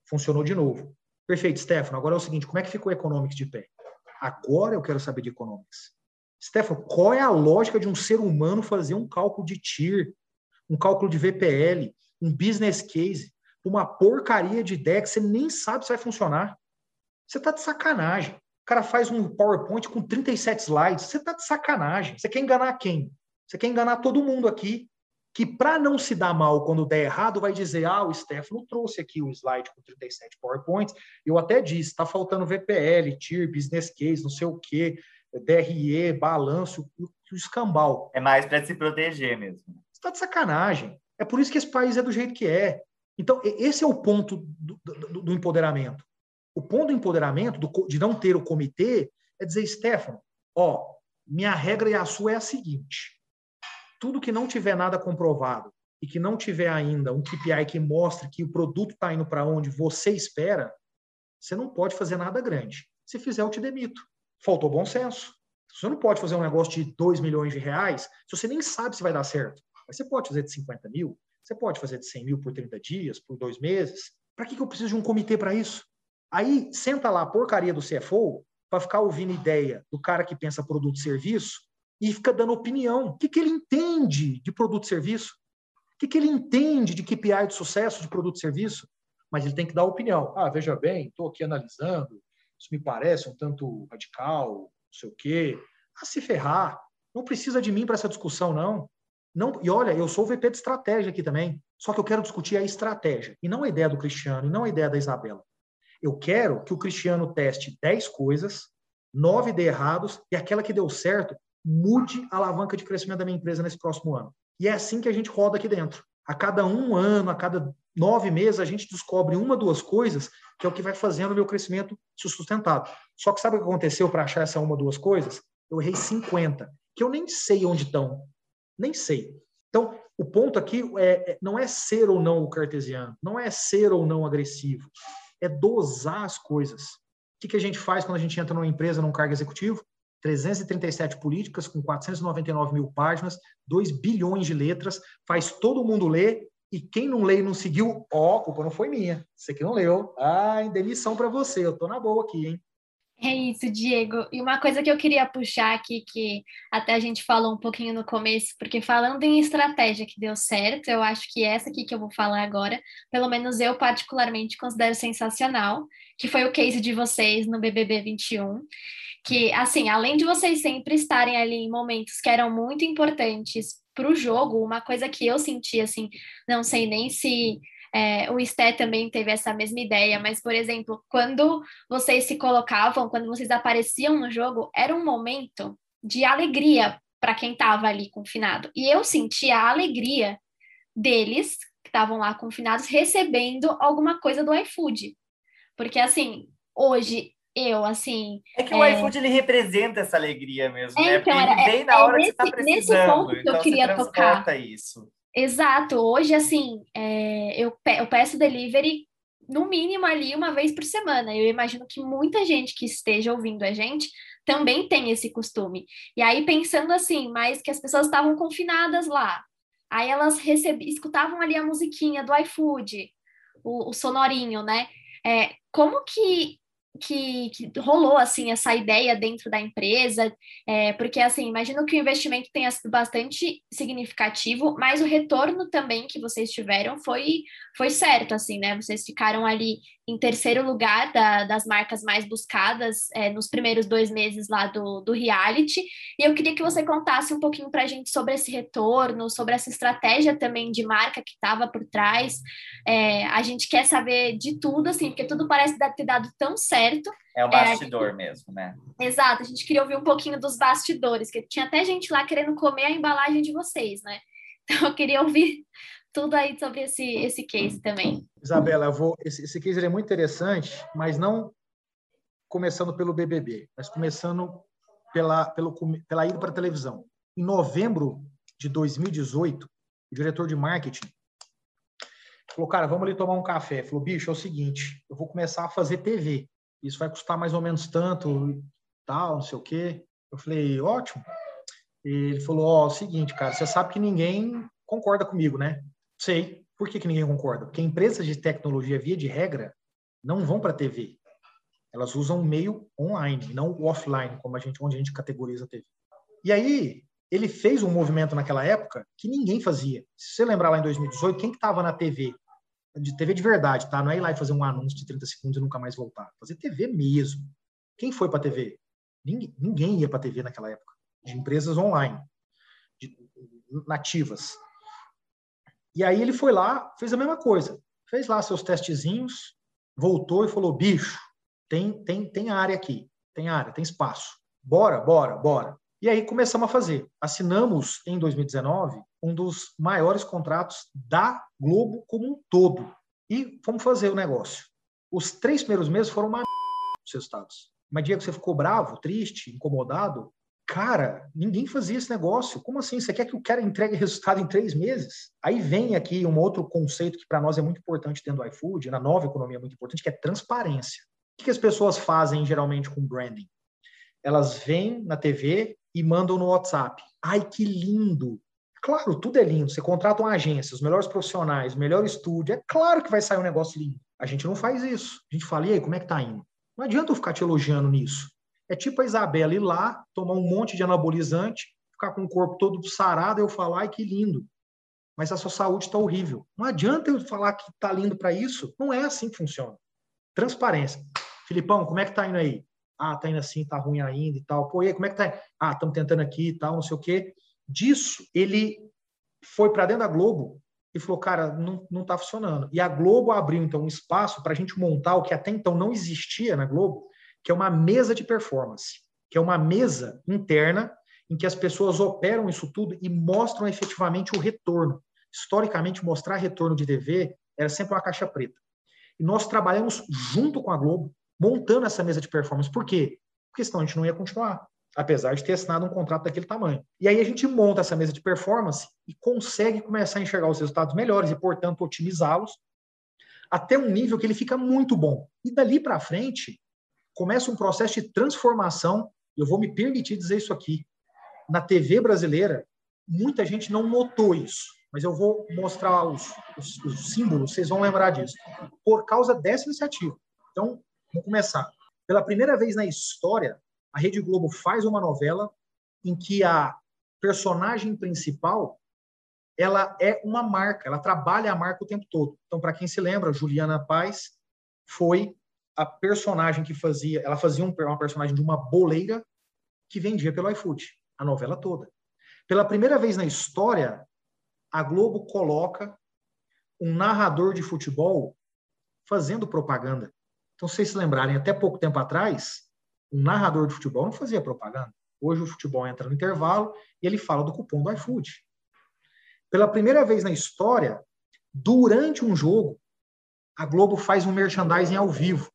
Funcionou de novo. Perfeito, Stefano. Agora é o seguinte, como é que ficou o economics de pé? Agora eu quero saber de economics. Stefano, qual é a lógica de um ser humano fazer um cálculo de TIR, um cálculo de VPL, um business case, uma porcaria de ideia que você nem sabe se vai funcionar? Você está de sacanagem. O cara faz um PowerPoint com 37 slides. Você está de sacanagem. Você quer enganar quem? Você quer enganar todo mundo aqui, que para não se dar mal quando der errado, vai dizer, ah, o Stefano trouxe aqui um slide com 37 PowerPoints, eu até disse, está faltando VPL, TIR, business case, não sei o quê, DRE, balanço, o escambau. É mais para se proteger mesmo. Você está de sacanagem. É por isso que esse país é do jeito que é. Então, esse é o ponto do empoderamento. O ponto do empoderamento, de não ter o comitê, é dizer, Stefano, ó, minha regra e a sua é a seguinte, tudo que não tiver nada comprovado e que não tiver ainda um KPI que mostre que o produto está indo para onde você espera, você não pode fazer nada grande. Se fizer, eu te demito. Faltou bom senso. Você não pode fazer um negócio de 2 milhões de reais se você nem sabe se vai dar certo. Mas você pode fazer de 50 mil, você pode fazer de 100 mil por 30 dias, por 2 meses. Para que eu preciso de um comitê para isso? Aí, senta lá a porcaria do CFO para ficar ouvindo ideia do cara que pensa produto e serviço e fica dando opinião. O que ele entende de produto e serviço? O que ele entende de KPI de sucesso de produto e serviço? Mas ele tem que dar opinião. Ah, veja bem, estou aqui analisando, isso me parece um tanto radical, não sei o quê. Ah, se ferrar. Não precisa de mim para essa discussão, não. E olha, eu sou o VP de estratégia aqui também, só que eu quero discutir a estratégia, e não a ideia do Cristiano, e não a ideia da Isabela. Eu quero que o Cristiano teste 10 coisas, 9 dê errados, e aquela que deu certo mude a alavanca de crescimento da minha empresa nesse próximo ano. E é assim que a gente roda aqui dentro. A cada um ano, a cada 9 meses, a gente descobre uma, 2 coisas, que é o que vai fazendo o meu crescimento sustentado. Só que sabe o que aconteceu para achar essa uma, 2 coisas? Eu errei 50, que eu nem sei onde estão. Nem sei. Então, o ponto aqui não é ser ou não o cartesiano, não é ser ou não agressivo, é dosar as coisas. O que a gente faz quando a gente entra numa empresa, num cargo executivo? 337 políticas com 499 mil páginas, 2 bilhões de letras, faz todo mundo ler, e quem não lê e não seguiu, ó, a culpa não foi minha. Você que não leu, demissão para você, eu tô na boa aqui, hein? É isso, Diego. E uma coisa que eu queria puxar aqui, que até a gente falou um pouquinho no começo, porque falando em estratégia que deu certo, eu acho que essa aqui que eu vou falar agora, pelo menos eu particularmente considero sensacional, que foi o case de vocês no BBB 21, que, assim, além de vocês sempre estarem ali em momentos que eram muito importantes para o jogo, uma coisa que eu senti, assim, não sei nem se... o Sté também teve essa mesma ideia, mas, por exemplo, quando vocês se colocavam, quando vocês apareciam no jogo, era um momento de alegria para quem estava ali confinado. E eu sentia a alegria deles, que estavam lá confinados, recebendo alguma coisa do iFood. Porque, assim, hoje... É que o iFood, ele representa essa alegria mesmo, né? Então, porque ele vem na hora que você está precisando. Nesse ponto que então, eu queria tocar. Isso. Exato. Hoje, assim, eu peço delivery, no mínimo, ali, uma vez por semana. Eu imagino que muita gente que esteja ouvindo a gente também tem esse costume. E aí, pensando assim, mas que as pessoas estavam confinadas lá. Aí elas escutavam ali a musiquinha do iFood, o sonorinho, né? Como que... que rolou, assim, essa ideia dentro da empresa, porque, assim, imagino que o investimento tenha sido bastante significativo, mas o retorno também que vocês tiveram foi certo, assim, né? Vocês ficaram ali em terceiro lugar das marcas mais buscadas nos primeiros 2 meses lá do reality, e eu queria que você contasse um pouquinho pra gente sobre esse retorno, sobre essa estratégia também de marca que estava por trás. A gente quer saber de tudo, assim, porque tudo parece ter dado tão certo. É o bastidor mesmo, né? Exato, a gente queria ouvir um pouquinho dos bastidores, que tinha até gente lá querendo comer a embalagem de vocês, né? Então eu queria ouvir tudo aí sobre esse case também. Isabela, esse case é muito interessante, mas não começando pelo BBB, mas começando pela ida para a televisão. Em novembro de 2018, o diretor de marketing falou, cara, vamos ali tomar um café. Falou, bicho, é o seguinte, eu vou começar a fazer TV. Isso vai custar mais ou menos tanto, tal, não sei o quê. Eu falei, ótimo. E ele falou, ó, é o seguinte, cara, você sabe que ninguém concorda comigo, né? Sei. Por que ninguém concorda? Porque empresas de tecnologia, via de regra, não vão para a TV. Elas usam o meio online, não o offline, onde a gente categoriza a TV. E aí, ele fez um movimento naquela época que ninguém fazia. Se você lembrar lá em 2018, quem que estava na TV? De TV de verdade, tá? Não é ir lá e fazer um anúncio de 30 segundos e nunca mais voltar. Fazer TV mesmo. Quem foi para a TV? Ninguém ia para a TV naquela época. De empresas online, nativas. E aí ele foi lá, fez a mesma coisa. Fez lá seus testezinhos, voltou e falou, bicho, tem área aqui. Tem área, tem espaço. Bora. E aí começamos a fazer. Assinamos, em 2019, um dos maiores contratos da Globo como um todo. E fomos fazer o negócio. Os 3 primeiros meses foram uma dos resultados. Mas, Diego, você ficou bravo, triste, incomodado? Cara, ninguém fazia esse negócio. Como assim? Você quer que o cara entregue resultado em 3 meses? Aí vem aqui um outro conceito que para nós é muito importante dentro do iFood, na nova economia é muito importante, que é transparência. O que as pessoas fazem geralmente com branding? Elas vêm na TV e mandam no WhatsApp. Ai, que lindo! Claro, tudo é lindo. Você contrata uma agência, os melhores profissionais, o melhor estúdio. É claro que vai sair um negócio lindo. A gente não faz isso. A gente fala, e aí, como é que tá indo? Não adianta eu ficar te elogiando nisso. É tipo a Isabela ir lá, tomar um monte de anabolizante, ficar com o corpo todo sarado e eu falar, ai, que lindo. Mas a sua saúde está horrível. Não adianta eu falar que tá lindo para isso. Não é assim que funciona. Transparência. Filipão, como é que tá indo aí? Ah, tá indo assim, tá ruim ainda e tal. Pô, e aí, como é que tá indo? Ah, estamos tentando aqui e tal, não sei o quê. Disso, ele foi para dentro da Globo e falou, cara, não está funcionando. E a Globo abriu, então, um espaço para a gente montar o que até então não existia na Globo, que é uma mesa de performance, que é uma mesa interna em que as pessoas operam isso tudo e mostram efetivamente o retorno. Historicamente, mostrar retorno de TV era sempre uma caixa preta. E nós trabalhamos junto com a Globo, montando essa mesa de performance. Por quê? Porque senão a gente não ia continuar, apesar de ter assinado um contrato daquele tamanho. E aí a gente monta essa mesa de performance e consegue começar a enxergar os resultados melhores e, portanto, otimizá-los até um nível que ele fica muito bom. E dali para frente, começa um processo de transformação, eu vou me permitir dizer isso aqui. Na TV brasileira, muita gente não notou isso, mas eu vou mostrar os símbolos, vocês vão lembrar disso, por causa dessa iniciativa. Então, vamos começar. Pela primeira vez na história, a Rede Globo faz uma novela em que a personagem principal ela é uma marca, ela trabalha a marca o tempo todo. Então, para quem se lembra, Juliana Paes foi a personagem que fazia... Ela fazia uma personagem de uma boleira que vendia pelo iFood, a novela toda. Pela primeira vez na história, a Globo coloca um narrador de futebol fazendo propaganda. Então, se vocês se lembrarem, até pouco tempo atrás... Um narrador de futebol não fazia propaganda. Hoje o futebol entra no intervalo e ele fala do cupom do iFood. Pela primeira vez na história, durante um jogo, a Globo faz um merchandising ao vivo.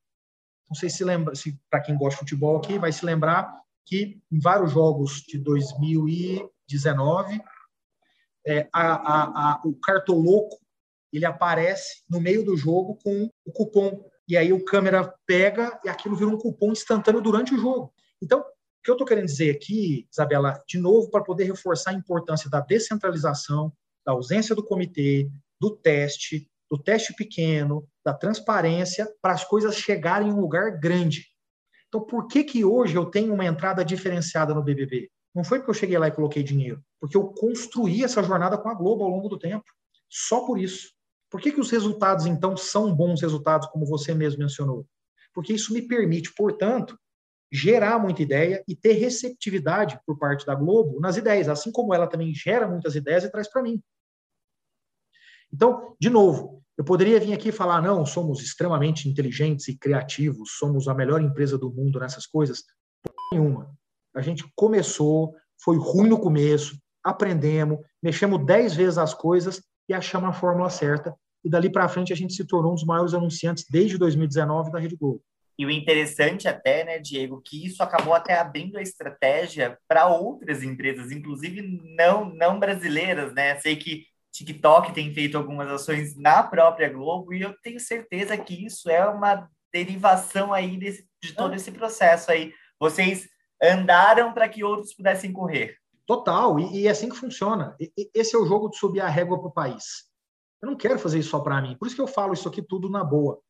Não sei se lembra, se para quem gosta de futebol aqui, vai se lembrar que em vários jogos de 2019, o Cartoloco ele aparece no meio do jogo com o cupom. E aí o câmera pega e aquilo vira um cupom instantâneo durante o jogo. Então, o que eu estou querendo dizer aqui, Isabela, de novo, para poder reforçar a importância da descentralização, da ausência do comitê, do teste pequeno, da transparência, para as coisas chegarem em um lugar grande. Então, por que que hoje eu tenho uma entrada diferenciada no BBB? Não foi porque eu cheguei lá e coloquei dinheiro, porque eu construí essa jornada com a Globo ao longo do tempo. Só por isso. Por que que os resultados, então, são bons resultados, como você mesmo mencionou? Porque isso me permite, portanto, gerar muita ideia e ter receptividade por parte da Globo nas ideias, assim como ela também gera muitas ideias e traz para mim. Então, de novo, eu poderia vir aqui e falar, não, somos extremamente inteligentes e criativos, somos a melhor empresa do mundo nessas coisas. Nenhuma. A gente começou, foi ruim no começo, aprendemos, mexemos 10 vezes as coisas e achamos a fórmula certa. E dali para frente a gente se tornou um dos maiores anunciantes desde 2019 da Rede Globo. E o interessante até, né, Diego, que isso acabou até abrindo a estratégia para outras empresas, inclusive não brasileiras, né? Sei que TikTok tem feito algumas ações na própria Globo e eu tenho certeza que isso é uma derivação aí de todo esse processo aí. Vocês andaram para que outros pudessem correr. Total, e é assim que funciona. Esse é o jogo de subir a régua para o país. Eu não quero fazer isso só para mim, por isso que eu falo isso aqui tudo na boa.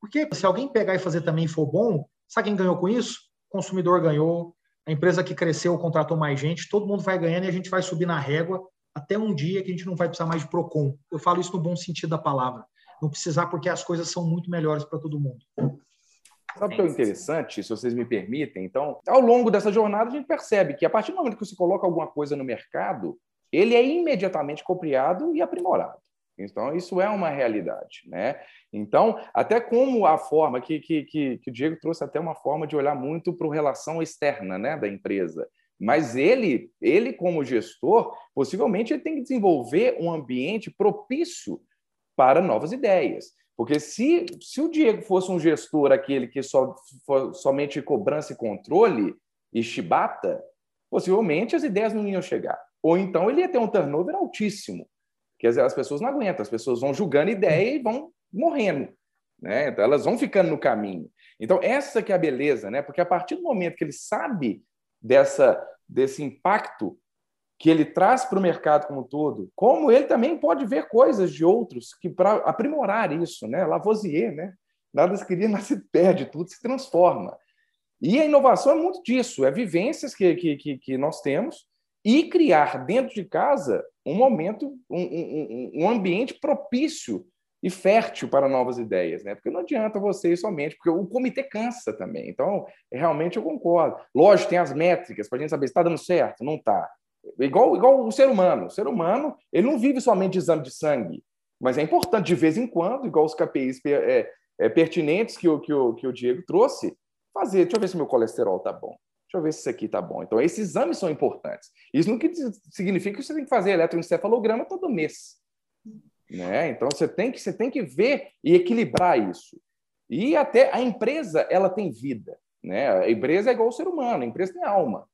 Porque se alguém pegar e fazer também for bom, sabe quem ganhou com isso? O consumidor ganhou, a empresa que cresceu contratou mais gente, todo mundo vai ganhando e a gente vai subir na régua até um dia que a gente não vai precisar mais de PROCON. Eu falo isso no bom sentido da palavra. Não precisar porque as coisas são muito melhores para todo mundo. Sabe o que é interessante, se vocês me permitem? Então, ao longo dessa jornada, a gente percebe que a partir do momento que você coloca alguma coisa no mercado, ele é imediatamente copiado e aprimorado. Então, isso é uma realidade, né? Então, até como a forma que o Diego trouxe, até uma forma de olhar muito para a relação externa, né, da empresa. Mas ele, como gestor, possivelmente ele tem que desenvolver um ambiente propício para novas ideias. Porque se o Diego fosse um gestor aquele que somente cobrança e controle e chibata, possivelmente as ideias não iam chegar. Ou então ele ia ter um turnover altíssimo. Quer dizer, as pessoas não aguentam, as pessoas vão julgando ideia e vão morrendo, né? Então, elas vão ficando no caminho. Então, essa que é a beleza, né? Porque a partir do momento que ele sabe desse impacto que ele traz para o mercado como um todo, como ele também pode ver coisas de outros que para aprimorar isso, né? Lavoisier, né? Nada se cria, nada se perde, tudo se transforma. E a inovação é muito disso, é vivências que nós temos e criar dentro de casa um momento, um ambiente propício e fértil para novas ideias, né? Porque não adianta vocês somente, porque o comitê cansa também. Então, realmente eu concordo. Lógico, tem as métricas para a gente saber se está dando certo, não está. Igual o ser humano. O ser humano, ele não vive somente de exame de sangue, mas é importante, de vez em quando, igual os KPIs pertinentes que o Diego trouxe, fazer, deixa eu ver se meu colesterol está bom. Deixa eu ver se isso aqui está bom. Então, esses exames são importantes. Isso não significa que você tem que fazer eletroencefalograma todo mês, né? Então, você tem que ver e equilibrar isso. E até a empresa, ela tem vida, né? A empresa é igual ao ser humano, a empresa tem alma.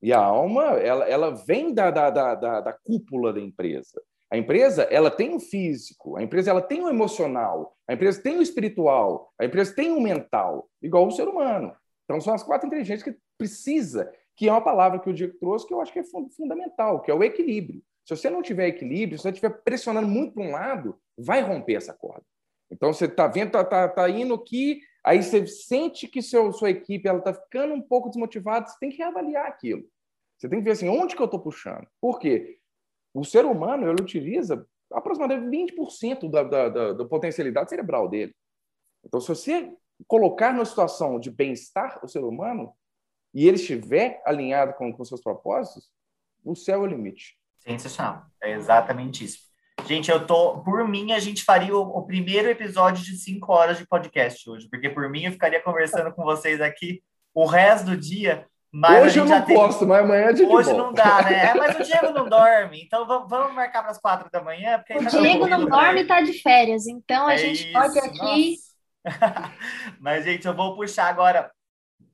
E a alma, ela vem da cúpula da empresa. A empresa, ela tem o físico, a empresa, ela tem o emocional, a empresa tem o espiritual, a empresa tem o mental, igual ao ser humano. Então, são as 4 inteligências que precisa, que é uma palavra que o Diego trouxe, que eu acho que é fundamental, que é o equilíbrio. Se você não tiver equilíbrio, se você estiver pressionando muito para um lado, vai romper essa corda. Então, você está vendo, tá indo aqui, aí você sente que sua equipe está ficando um pouco desmotivada, você tem que reavaliar aquilo. Você tem que ver assim, onde que eu estou puxando? Por quê? O ser humano, ele utiliza aproximadamente 20% da potencialidade cerebral dele. Então, se você colocar numa situação de bem-estar o ser humano e ele estiver alinhado com seus propósitos, o céu é o limite. Sensacional. É exatamente isso. Gente, por mim, a gente faria o primeiro episódio de 5 horas de podcast hoje, porque por mim eu ficaria conversando com vocês aqui o resto do dia. Mas hoje eu não posso, mas amanhã é de novo. Hoje não dá, né? Mas o Diego não dorme, então vamos marcar para as 4 da manhã. Porque o Diego não dorme e está de férias, então a gente pode aqui... Mas, gente, eu vou puxar agora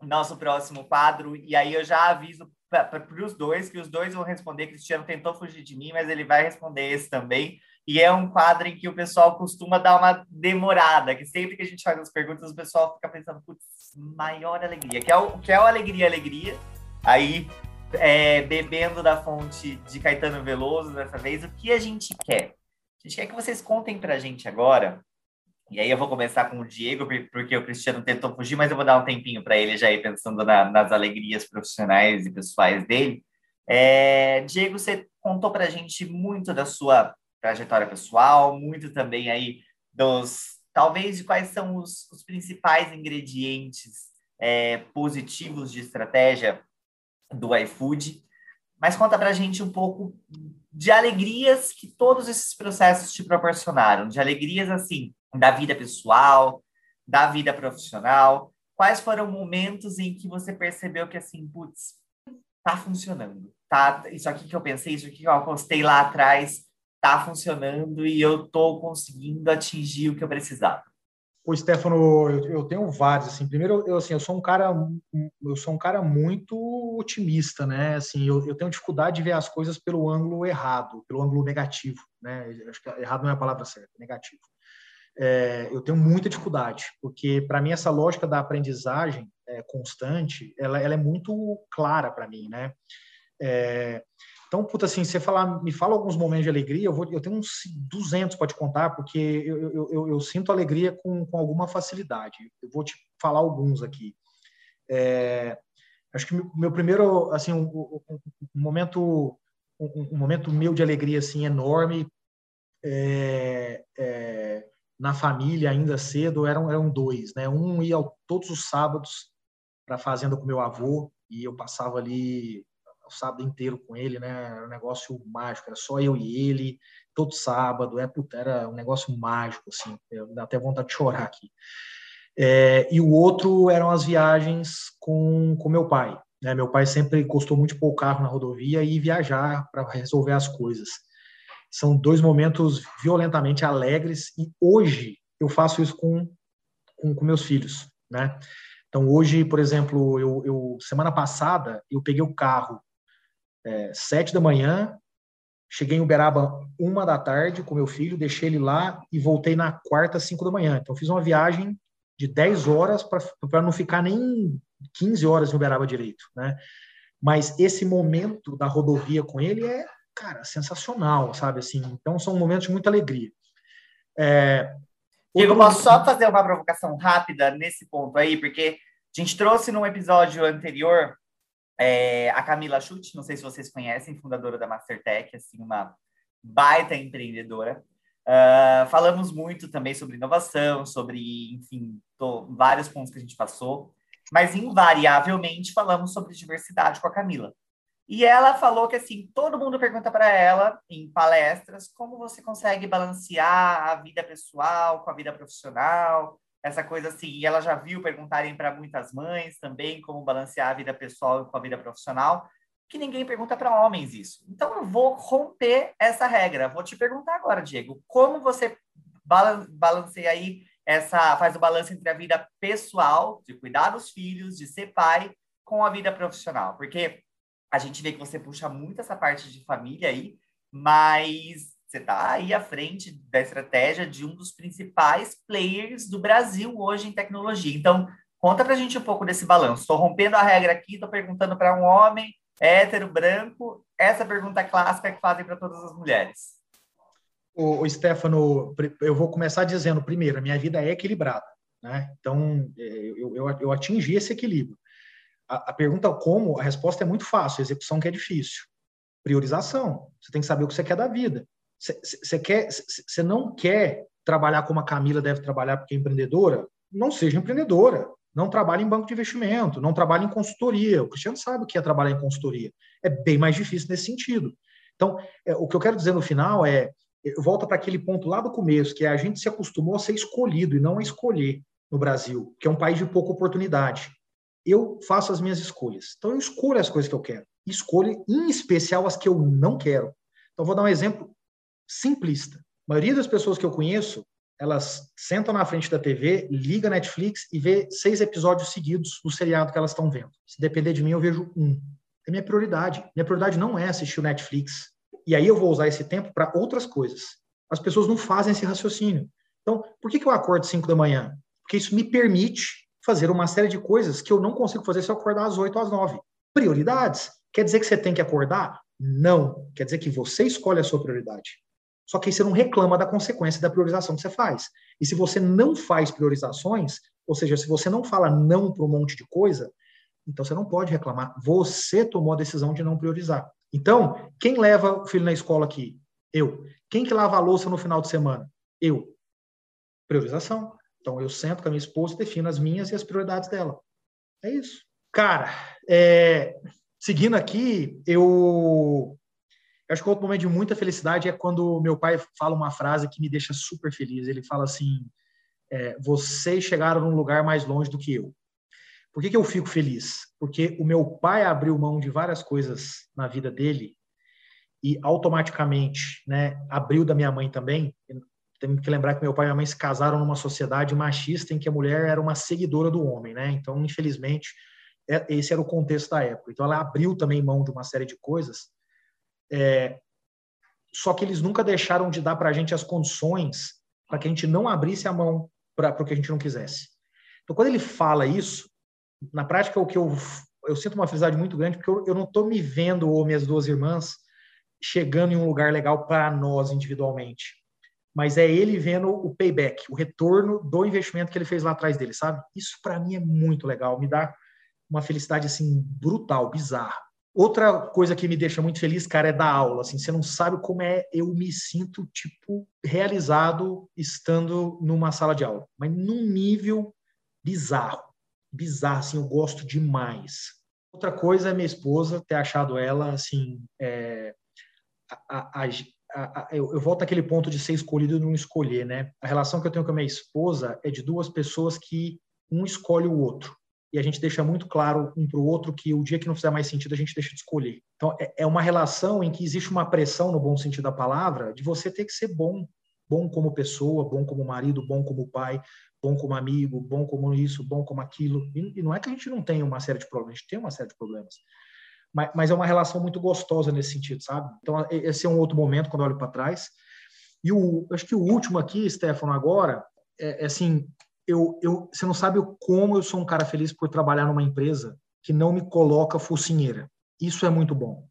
nosso próximo quadro e aí eu já aviso para os dois, que os dois vão responder. Cristiano tentou fugir de mim, mas ele vai responder esse também. E é um quadro em que o pessoal costuma dar uma demorada, que sempre que a gente faz as perguntas, o pessoal fica pensando, putz, maior alegria, que é o alegria. Aí, bebendo da fonte de Caetano Veloso, dessa vez, o que a gente quer? A gente quer que vocês contem pra gente agora E aí eu vou começar com o Diego, porque o Cristiano tentou fugir, mas eu vou dar um tempinho para ele já ir pensando nas alegrias profissionais e pessoais dele. Diego, você contou para a gente muito da sua trajetória pessoal, muito também aí talvez de quais são os principais ingredientes positivos de estratégia do iFood, mas conta para a gente um pouco de alegrias que todos esses processos te proporcionaram, de alegrias assim, da vida pessoal, da vida profissional. Quais foram momentos em que você percebeu que assim, putz, tá funcionando, tá? Isso aqui que eu pensei, isso aqui que eu apostei lá atrás, tá funcionando e eu tô conseguindo atingir o que eu precisava. Pô, Stefano, eu tenho vários, assim. Primeiro, eu sou um cara muito otimista, né? Assim, eu tenho dificuldade de ver as coisas pelo ângulo errado, pelo ângulo negativo, né? Acho que errado não é a palavra certa, negativo. Eu tenho muita dificuldade, porque para mim essa lógica da aprendizagem constante, ela é muito clara para mim, né? Então, puta, assim, você me fala alguns momentos de alegria, eu tenho uns 200 para te contar, porque eu sinto alegria com alguma facilidade. Eu vou te falar alguns aqui. Acho que meu primeiro, assim, um momento meu de alegria, assim, enorme, na família ainda cedo, eram dois, né? Um ia todos os sábados para a fazenda com meu avô e eu passava ali o sábado inteiro com ele, né? Era um negócio mágico, era só eu e ele, todo sábado, era um negócio mágico, assim, dá até vontade de chorar aqui. E o outro eram as viagens com meu pai, né? Meu pai sempre gostou muito de pôr o carro na rodovia e viajar para resolver as coisas. São dois momentos violentamente alegres e hoje eu faço isso com meus filhos, né? Então hoje, por exemplo, semana passada eu peguei o carro 7h, cheguei em Uberaba 13h com meu filho, deixei ele lá e voltei na quarta às 5h. Então fiz uma viagem de 10 horas para não ficar nem 15 horas em Uberaba direito, né? Mas esse momento da rodovia com ele cara, sensacional, sabe, assim, então são momentos de muita alegria. Diego, posso só fazer uma provocação rápida nesse ponto aí, porque a gente trouxe num episódio anterior a Camila Schutti, não sei se vocês conhecem, fundadora da Mastertech, assim, uma baita empreendedora. Falamos muito também sobre inovação, sobre, enfim, vários pontos que a gente passou, mas invariavelmente falamos sobre diversidade com a Camila. E ela falou que, assim, todo mundo pergunta para ela, em palestras, como você consegue balancear a vida pessoal com a vida profissional, essa coisa assim. E ela já viu perguntarem para muitas mães também como balancear a vida pessoal com a vida profissional, que ninguém pergunta para homens isso. Então, eu vou romper essa regra. Vou te perguntar agora, Diego, como você balanceia aí, faz o balanço entre a vida pessoal, de cuidar dos filhos, de ser pai, com a vida profissional? Porque a gente vê que você puxa muito essa parte de família aí, mas você está aí à frente da estratégia de um dos principais players do Brasil hoje em tecnologia. Então, conta para a gente um pouco desse balanço. Estou rompendo a regra aqui, estou perguntando para um homem hétero, branco, essa pergunta clássica que fazem para todas as mulheres. Ô, Stefano, eu vou começar dizendo, primeiro, a minha vida é equilibrada, né? Então, eu atingi esse equilíbrio. A pergunta como, a resposta é muito fácil, a execução que é difícil. Priorização, você tem que saber o que você quer da vida. Você não quer trabalhar como a Camila deve trabalhar porque é empreendedora? Não seja empreendedora, não trabalhe em banco de investimento, não trabalhe em consultoria. O Cristiano sabe o que é trabalhar em consultoria. É bem mais difícil nesse sentido. Então, o que eu quero dizer no final volta para aquele ponto lá do começo, que é a gente se acostumou a ser escolhido e não a escolher no Brasil, que é um país de pouca oportunidade. Eu faço as minhas escolhas. Então, eu escolho as coisas que eu quero. Escolho, em especial, as que eu não quero. Então, vou dar um exemplo simplista. A maioria das pessoas que eu conheço, elas sentam na frente da TV, ligam a Netflix e vê 6 episódios seguidos do seriado que elas estão vendo. Se depender de mim, eu vejo 1. É minha prioridade. Minha prioridade não é assistir o Netflix. E aí eu vou usar esse tempo para outras coisas. As pessoas não fazem esse raciocínio. Então, por que eu acordo 5h? Porque isso me permite fazer uma série de coisas que eu não consigo fazer se eu acordar às 8 ou às 9. Prioridades. Quer dizer que você tem que acordar? Não. Quer dizer que você escolhe a sua prioridade. Só que aí você não reclama da consequência da priorização que você faz. E se você não faz priorizações, ou seja, se você não fala não para um monte de coisa, então você não pode reclamar. Você tomou a decisão de não priorizar. Então, quem leva o filho na escola aqui? Eu. Quem que lava a louça no final de semana? Eu. Priorização. Então, eu sento com a minha esposa, defino as minhas e as prioridades dela. É isso. Cara, seguindo aqui, eu acho que outro momento de muita felicidade é quando meu pai fala uma frase que me deixa super feliz. Ele fala assim, vocês chegaram num lugar mais longe do que eu. Por que que eu fico feliz? Porque o meu pai abriu mão de várias coisas na vida dele e automaticamente, né, abriu da minha mãe também. Temos que lembrar que meu pai e minha mãe se casaram numa sociedade machista em que a mulher era uma seguidora do homem, né? Então, infelizmente, esse era o contexto da época. Então, ela abriu também mão de uma série de coisas. Só que eles nunca deixaram de dar para a gente as condições para que a gente não abrisse a mão para o que a gente não quisesse. Então, quando ele fala isso, na prática, o que eu sinto uma felicidade muito grande, porque eu não estou me vendo ou minhas duas irmãs chegando em um lugar legal para nós individualmente. Mas é ele vendo o payback, o retorno do investimento que ele fez lá atrás dele, sabe? Isso, para mim, é muito legal. Me dá uma felicidade, assim, brutal, bizarra. Outra coisa que me deixa muito feliz, cara, é dar aula. Assim, você não sabe como é, eu me sinto, tipo, realizado estando numa sala de aula. Mas num nível bizarro. Bizarro, assim, eu gosto demais. Outra coisa é minha esposa, ter achado ela, assim, eu volto àquele ponto de ser escolhido e não escolher, né? A relação que eu tenho com a minha esposa é de duas pessoas que um escolhe o outro. E a gente deixa muito claro um para o outro que o dia que não fizer mais sentido, a gente deixa de escolher. Então, é uma relação em que existe uma pressão, no bom sentido da palavra, de você ter que ser bom. Bom como pessoa, bom como marido, bom como pai, bom como amigo, bom como isso, bom como aquilo. E não é que a gente não tenha uma série de problemas, a gente tem uma série de problemas. Mas é uma relação muito gostosa nesse sentido, sabe? Então, esse é um outro momento quando eu olho para trás. E acho que o último aqui, Stefano, agora, assim, você não sabe como eu sou um cara feliz por trabalhar numa empresa que não me coloca focinheira. Isso é muito bom.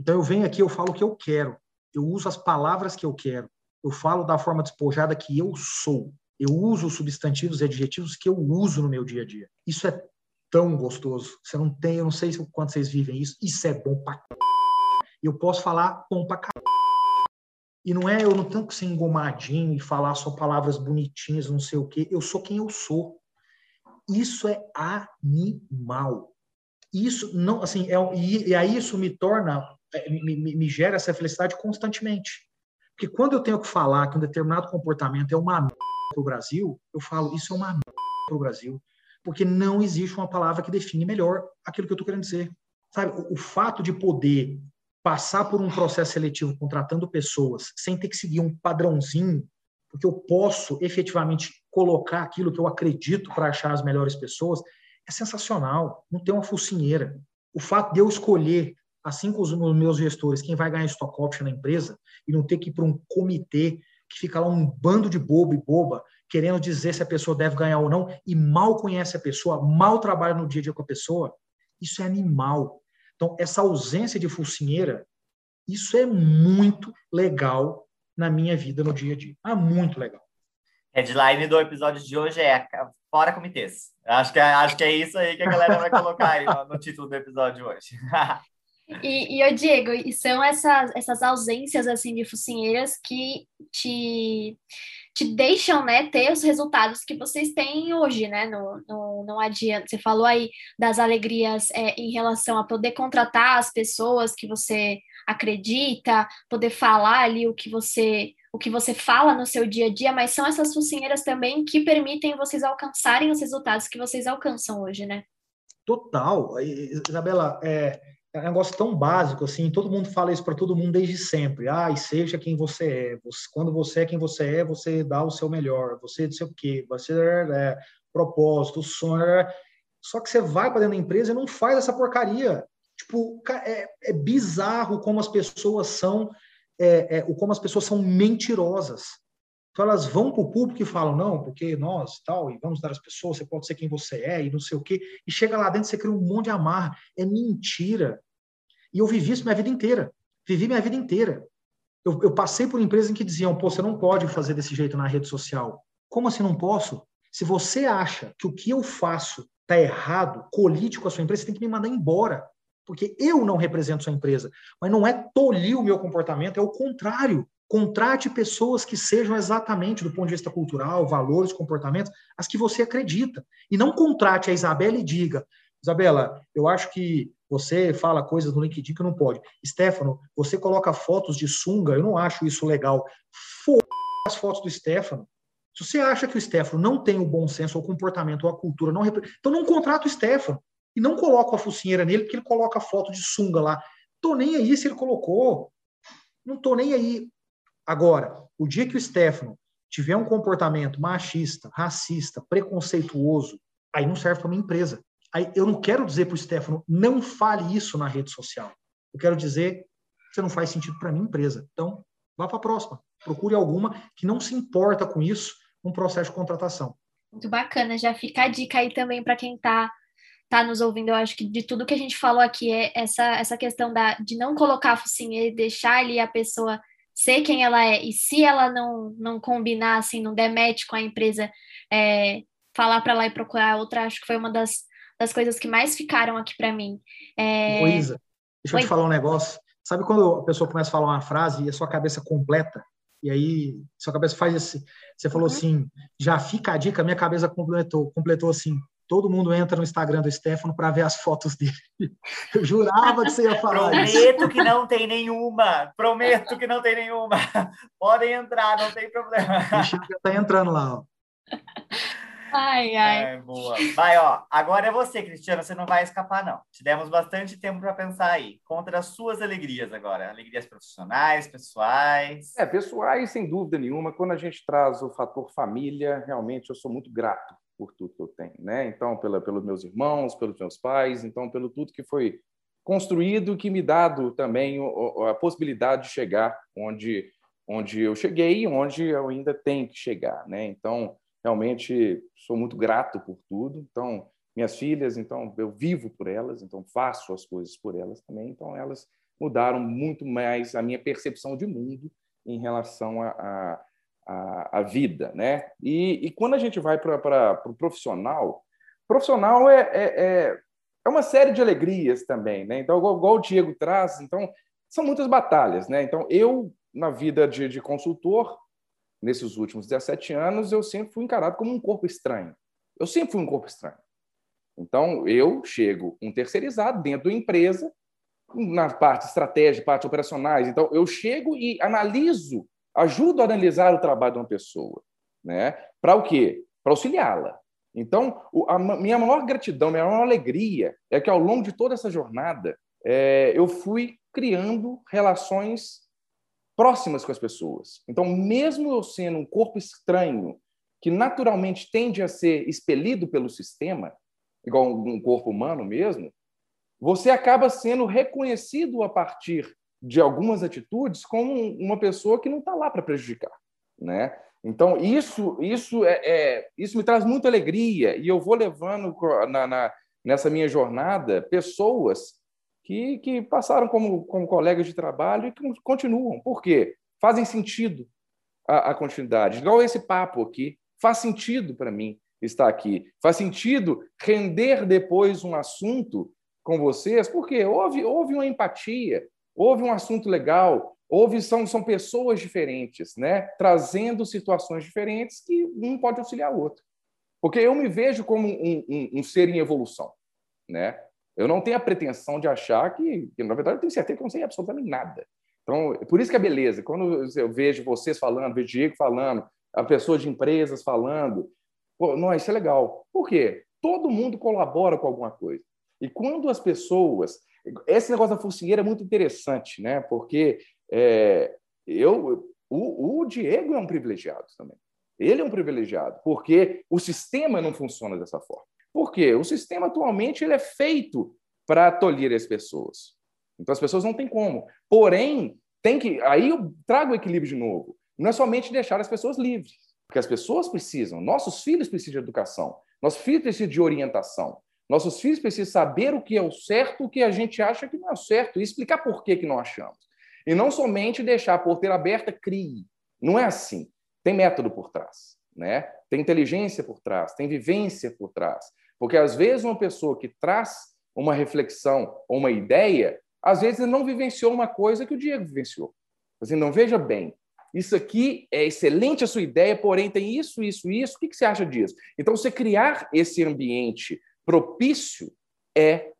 Então, eu venho aqui, eu falo o que eu quero. Eu uso as palavras que eu quero. Eu falo da forma despojada que eu sou. Eu uso os substantivos e adjetivos que eu uso no meu dia a dia. Isso é tão gostoso. Você não tem, eu não sei o quanto vocês vivem isso. Isso é bom pra c****. Eu posso falar bom pra c****. E não é, eu não tenho que ser engomadinho e falar só palavras bonitinhas, não sei o quê. Eu sou quem eu sou. Isso é animal. Isso não, assim, e aí isso me torna, me gera essa felicidade constantemente. Porque quando eu tenho que falar que um determinado comportamento é uma merda pro Brasil, eu falo, isso é uma merda pro Brasil. Porque não existe uma palavra que define melhor aquilo que eu estou querendo dizer. Sabe, o fato de poder passar por um processo seletivo contratando pessoas sem ter que seguir um padrãozinho, porque eu posso efetivamente colocar aquilo que eu acredito para achar as melhores pessoas, é sensacional, não tem uma focinheira. O fato de eu escolher, assim como os meus gestores, quem vai ganhar stock option na empresa e não ter que ir para um comitê que fica lá um bando de bobo e boba querendo dizer se a pessoa deve ganhar ou não e mal conhece a pessoa, mal trabalha no dia a dia com a pessoa, isso é animal. Então, essa ausência de focinheira, isso é muito legal na minha vida, no dia a dia. É muito legal. Headline do episódio de hoje é Fora Comitês. Acho que é isso aí que a galera vai colocar aí no título do episódio de hoje. E Diego, são essas ausências assim, de focinheiras que te deixam, né, ter os resultados que vocês têm hoje, né, não adianta. Você falou aí das alegrias em relação a poder contratar as pessoas que você acredita, poder falar ali o que você fala no seu dia a dia, mas são essas focinheiras também que permitem vocês alcançarem os resultados que vocês alcançam hoje, né? Total. Isabela, é um negócio tão básico, assim, todo mundo fala isso para todo mundo desde sempre. E seja quem você é. Quando você é quem você é, você dá o seu melhor. Você não sei o quê. Você é propósito, sonho. Só que você vai para dentro da empresa e não faz essa porcaria. Tipo, é bizarro como as pessoas são, como as pessoas são mentirosas. Então, elas vão para o público e falam, não, porque nós, tal, e vamos dar às pessoas, você pode ser quem você é, e não sei o quê. E chega lá dentro, você cria um monte de amarra. É mentira. E eu vivi isso minha vida inteira. Eu passei por empresas em que diziam, pô, você não pode fazer desse jeito na rede social. Como assim não posso? Se você acha que o que eu faço está errado, colide com a sua empresa, você tem que me mandar embora, porque eu não represento sua empresa. Mas não é tolir o meu comportamento, é o contrário. Contrate pessoas que sejam exatamente, do ponto de vista cultural, valores, comportamentos, as que você acredita. E não contrate a Isabela e diga, Isabela, eu acho que você fala coisas no LinkedIn que não pode. Stefano, você coloca fotos de sunga, eu não acho isso legal. Foda as fotos do Stefano. Se você acha que o Stefano não tem o bom senso, o comportamento, ou a cultura, não então não contrata o Stefano. E não coloca a focinheira nele, porque ele coloca foto de sunga lá. Tô nem aí se ele colocou. Não tô nem aí. Agora, o dia que o Stefano tiver um comportamento machista, racista, preconceituoso, aí não serve para minha empresa. Aí eu não quero dizer para o Stefano, não fale isso na rede social. Eu quero dizer, você não faz sentido para minha empresa. Então, vá para a próxima. Procure alguma que não se importa com isso num processo de contratação. Muito bacana. Já fica a dica aí também para quem está nos ouvindo. Eu acho que de tudo que a gente falou aqui é essa questão de não colocar a focinha e deixar ali a pessoa ser quem ela é, e se ela não combinar, assim, não der match com a empresa, falar para lá e procurar outra, acho que foi uma das coisas que mais ficaram aqui para mim. Luísa, deixa eu te falar um negócio. Sabe quando a pessoa começa a falar uma frase e a sua cabeça completa, e aí sua cabeça faz esse... Você falou assim, já fica a dica, minha cabeça completou assim, todo mundo entra no Instagram do Stefano para ver as fotos dele. Eu jurava que você ia falar isso. Prometo que não tem nenhuma. Prometo que não tem nenhuma. Podem entrar, não tem problema. O Chico já está entrando lá. Ó. Ai, ai. É, boa. Vai, ó. Agora é você, Cristiano. Você não vai escapar, não. Te demos bastante tempo para pensar aí. Contra as suas alegrias agora. Alegrias profissionais, pessoais. Pessoais, sem dúvida nenhuma. Quando a gente traz o fator família, realmente eu sou muito grato por tudo que eu tenho, né? Então, pelos meus irmãos, pelos meus pais, então, pelo tudo que foi construído, que me dado também a possibilidade de chegar onde eu cheguei, onde eu ainda tenho que chegar, né? Então, realmente, sou muito grato por tudo. Então, minhas filhas, então, eu vivo por elas, então, faço as coisas por elas também. Então, elas mudaram muito mais a minha percepção de mundo em relação a vida, né? E quando a gente vai para o profissional é uma série de alegrias também, né? Então, igual o Diego traz, então, são muitas batalhas, né? Então, eu, na vida de consultor, nesses últimos 17 anos, eu sempre fui encarado como um corpo estranho. Eu sempre fui um corpo estranho. Então, eu chego um terceirizado dentro da empresa, na parte estratégica, parte operacionais. Então, eu chego e analiso, ajudo a analisar o trabalho de uma pessoa, né? Para o quê? Para auxiliá-la. Então, a minha maior gratidão, minha maior alegria é que, ao longo de toda essa jornada, eu fui criando relações próximas com as pessoas. Então, mesmo eu sendo um corpo estranho, que naturalmente tende a ser expelido pelo sistema, igual um corpo humano mesmo, você acaba sendo reconhecido a partir de algumas atitudes como uma pessoa que não está lá para prejudicar, né? Então, isso me traz muita alegria e eu vou levando nessa minha jornada pessoas que passaram como colegas de trabalho e que continuam. Por quê? Fazem sentido a continuidade. Igual esse papo aqui, faz sentido para mim estar aqui. Faz sentido render depois um assunto com vocês, porque houve uma empatia, houve um assunto legal, são pessoas diferentes, né? Trazendo situações diferentes que um pode auxiliar o outro. Porque eu me vejo como um ser em evolução, né? Eu não tenho a pretensão de achar que, na verdade, eu tenho certeza que eu não sei absolutamente nada. Então, por isso que é beleza. Quando eu vejo vocês falando, vejo o Diego falando, a pessoa de empresas falando, pô, não, isso é legal. Por quê? Todo mundo colabora com alguma coisa. E quando as pessoas... Esse negócio da focinheira é muito interessante, né? Porque o Diego é um privilegiado também. Ele é um privilegiado, porque o sistema não funciona dessa forma. Por quê? O sistema atualmente ele é feito para tolir as pessoas. Então, as pessoas não têm como. Porém, tem que... Aí eu trago o equilíbrio de novo. Não é somente deixar as pessoas livres, porque as pessoas precisam. Nossos filhos precisam de educação. Nossos filhos precisam de orientação. Nossos filhos precisam saber o que é o certo, o que a gente acha que não é o certo, e explicar por que não achamos. E não somente deixar a porteira aberta, crie. Não é assim. Tem método por trás, né? Tem inteligência por trás, tem vivência por trás. Porque, às vezes, uma pessoa que traz uma reflexão ou uma ideia, às vezes não vivenciou uma coisa que o Diego vivenciou. Assim, não, veja bem, isso aqui é excelente a sua ideia, porém tem isso, isso, isso. O que você acha disso? Então, você criar esse ambiente propício é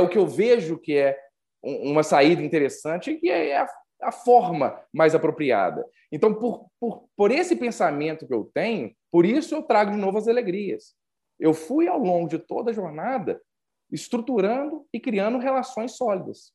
o que eu vejo que é uma saída interessante e que é a forma mais apropriada. Então, por esse pensamento que eu tenho, por isso eu trago de novo as alegrias. Eu fui, ao longo de toda a jornada, estruturando e criando relações sólidas,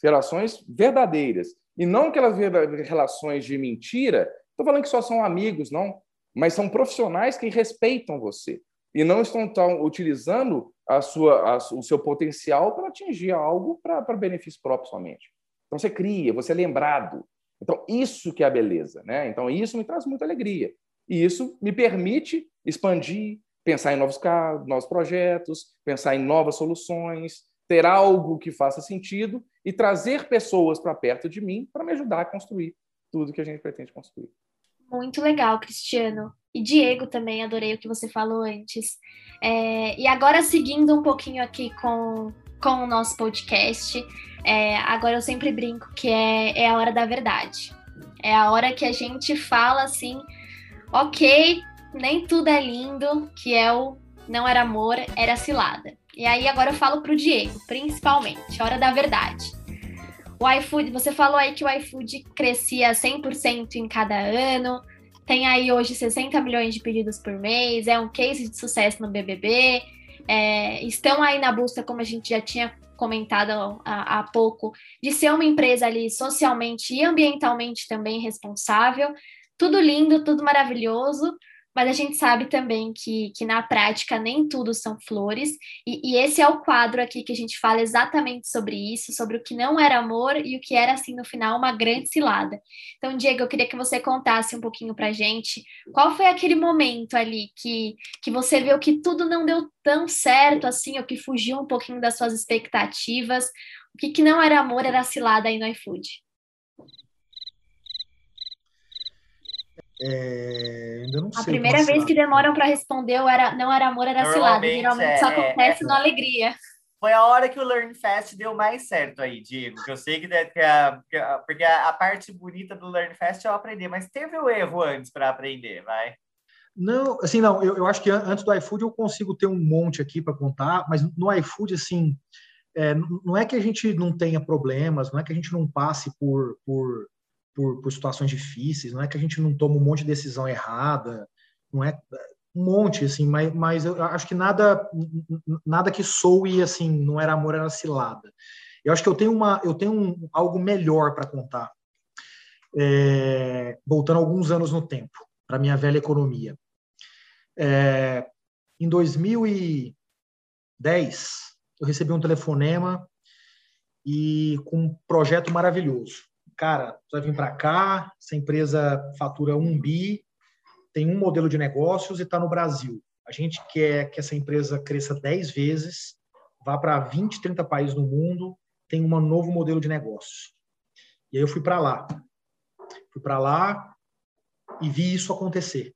relações verdadeiras, e não aquelas relações de mentira. Estou falando que só são amigos, não, mas são profissionais que respeitam você e não estão utilizando o seu potencial para atingir algo para benefício próprio somente. Então, você cria, você é lembrado. Então, isso que é a beleza, né? Então, isso me traz muita alegria. E isso me permite expandir, pensar em novos carros, novos projetos, pensar em novas soluções, ter algo que faça sentido e trazer pessoas para perto de mim para me ajudar a construir tudo que a gente pretende construir. Muito legal, Cristiano. E Diego também, adorei o que você falou antes. E agora, seguindo um pouquinho aqui com o nosso podcast, agora eu sempre brinco que é a hora da verdade. É a hora que a gente fala assim... Ok, nem tudo é lindo, que é o não era amor, era cilada. E aí agora eu falo pro Diego, principalmente, hora da verdade. O iFood, você falou aí que o iFood crescia 100% em cada ano, tem aí hoje 60 milhões de pedidos por mês, é um case de sucesso no BBB, estão aí na busca, como a gente já tinha comentado há pouco, de ser uma empresa ali socialmente e ambientalmente também responsável. Tudo lindo, tudo maravilhoso, mas a gente sabe também que na prática nem tudo são flores, e esse é o quadro aqui que a gente fala exatamente sobre isso, sobre o que não era amor e o que era, assim, no final, uma grande cilada. Então, Diego, eu queria que você contasse um pouquinho pra gente qual foi aquele momento ali que você viu que tudo não deu tão certo, assim, ou que fugiu um pouquinho das suas expectativas, o que não era amor era cilada aí no iFood. Ainda não sei. A primeira vez que demoram para responder não era amor, era cilada. Geralmente isso acontece na alegria. Foi a hora que o Learn Fest deu mais certo aí, Diego. Que eu sei porque a parte bonita do Learn Fest é eu aprender, mas teve um erro antes para aprender, vai? Não, assim, não. Eu acho que antes do iFood eu consigo ter um monte aqui para contar, mas no iFood, assim, não é que a gente não tenha problemas, não é que a gente não passe por situações difíceis, não é que a gente não toma um monte de decisão errada, não é um monte, assim, mas eu acho que nada que soe, assim, não era amor, era cilada. Eu acho que eu tenho algo melhor para contar, voltando alguns anos no tempo, para a minha velha economia. Em 2010, eu recebi um telefonema e com um projeto maravilhoso. Cara, você vai vir para cá, essa empresa fatura 1 bi, tem um modelo de negócios e está no Brasil. A gente quer que essa empresa cresça 10 vezes, vá para 20, 30 países no mundo, tem um novo modelo de negócios. E aí eu fui para lá. Fui para lá e vi isso acontecer.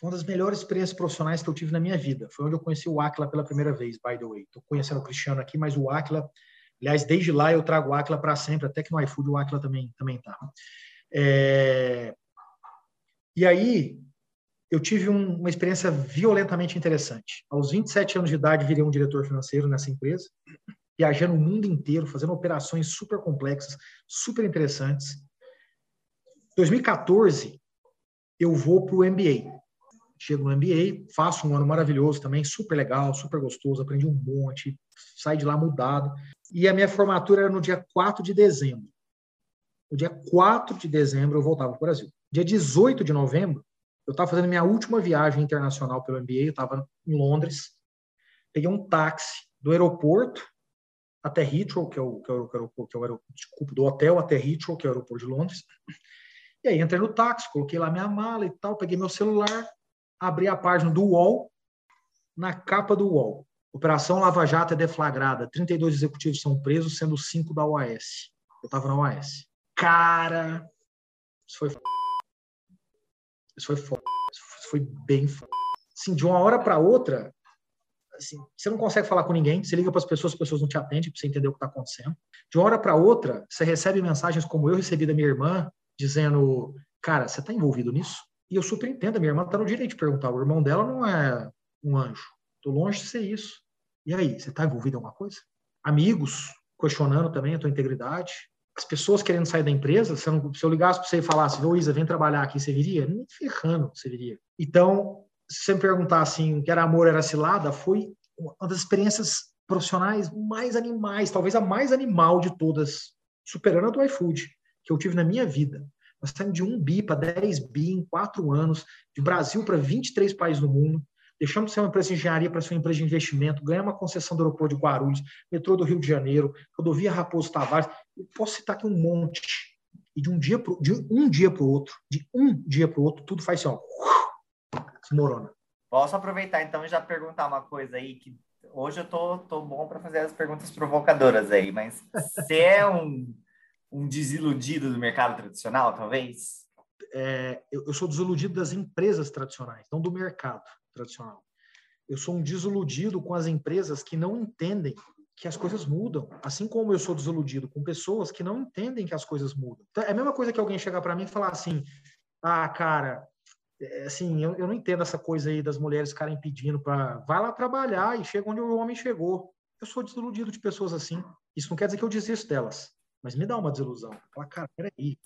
Foi uma das melhores experiências profissionais que eu tive na minha vida. Foi onde eu conheci o Aquila pela primeira vez, by the way. Estou conhecendo o Cristiano aqui, mas o Aquila... Aliás, desde lá eu trago o Aquila para sempre, até que no iFood o Aquila também tá. E aí, eu tive uma experiência violentamente interessante. Aos 27 anos de idade, virei um diretor financeiro nessa empresa, viajando o mundo inteiro, fazendo operações super complexas, super interessantes. Em 2014, eu vou para o MBA. Chego no MBA, faço um ano maravilhoso também, super legal, super gostoso, aprendi um monte, saio de lá mudado. E a minha formatura era no dia 4 de dezembro. No dia 4 de dezembro eu voltava para o Brasil. Dia 18 de novembro, eu estava fazendo minha última viagem internacional pelo MBA, eu estava em Londres, peguei um táxi do aeroporto até Heathrow, do hotel até Heathrow, que é o aeroporto de Londres. E aí entrei no táxi, coloquei lá minha mala e tal, peguei meu celular, abri a página do UOL, na capa do UOL. Operação Lava Jato é deflagrada. 32 executivos são presos, sendo 5 da OAS. Eu tava na OAS. Cara, isso foi bem foda. Assim, de uma hora para outra, assim, você não consegue falar com ninguém, você liga para as pessoas não te atendem para você entender o que está acontecendo. De uma hora para outra, você recebe mensagens como eu recebi da minha irmã, dizendo, cara, você está envolvido nisso? E eu super entendo, a minha irmã está no direito de perguntar, o irmão dela não é um anjo, estou longe de ser isso. E aí, você está envolvido em alguma coisa? Amigos questionando também a tua integridade, as pessoas querendo sair da empresa, se eu ligasse para você e falasse, ô Isa, vem trabalhar aqui, você viria? Nem ferrando, você viria. Então, se você me perguntar assim, o que era amor, era cilada, foi uma das experiências profissionais mais animais, talvez a mais animal de todas, superando a do iFood, que eu tive na minha vida. Nós saímos de 1 bi para 10 bi em 4 anos, de Brasil para 23 países do mundo, deixamos de ser uma empresa de engenharia para ser uma empresa de investimento, ganhamos uma concessão do aeroporto de Guarulhos, metrô do Rio de Janeiro, rodovia Raposo Tavares, eu posso citar aqui um monte. E de um dia para o outro, tudo faz assim, ó, desmorona. Posso aproveitar então e já perguntar uma coisa aí, que hoje eu tô bom para fazer as perguntas provocadoras aí, mas você é um desiludido do mercado tradicional, talvez? Eu sou desiludido das empresas tradicionais, não do mercado tradicional. Eu sou um desiludido com as empresas que não entendem que as coisas mudam, assim como eu sou desiludido com pessoas que não entendem que as coisas mudam. Então, é a mesma coisa que alguém chegar para mim e falar assim, ah, cara, assim, eu não entendo essa coisa aí das mulheres ficarem pedindo para vai lá trabalhar e chega onde o homem chegou. Eu sou desiludido de pessoas assim. Isso não quer dizer que eu desisto delas. Mas me dá uma desilusão. Fala, cara, peraí,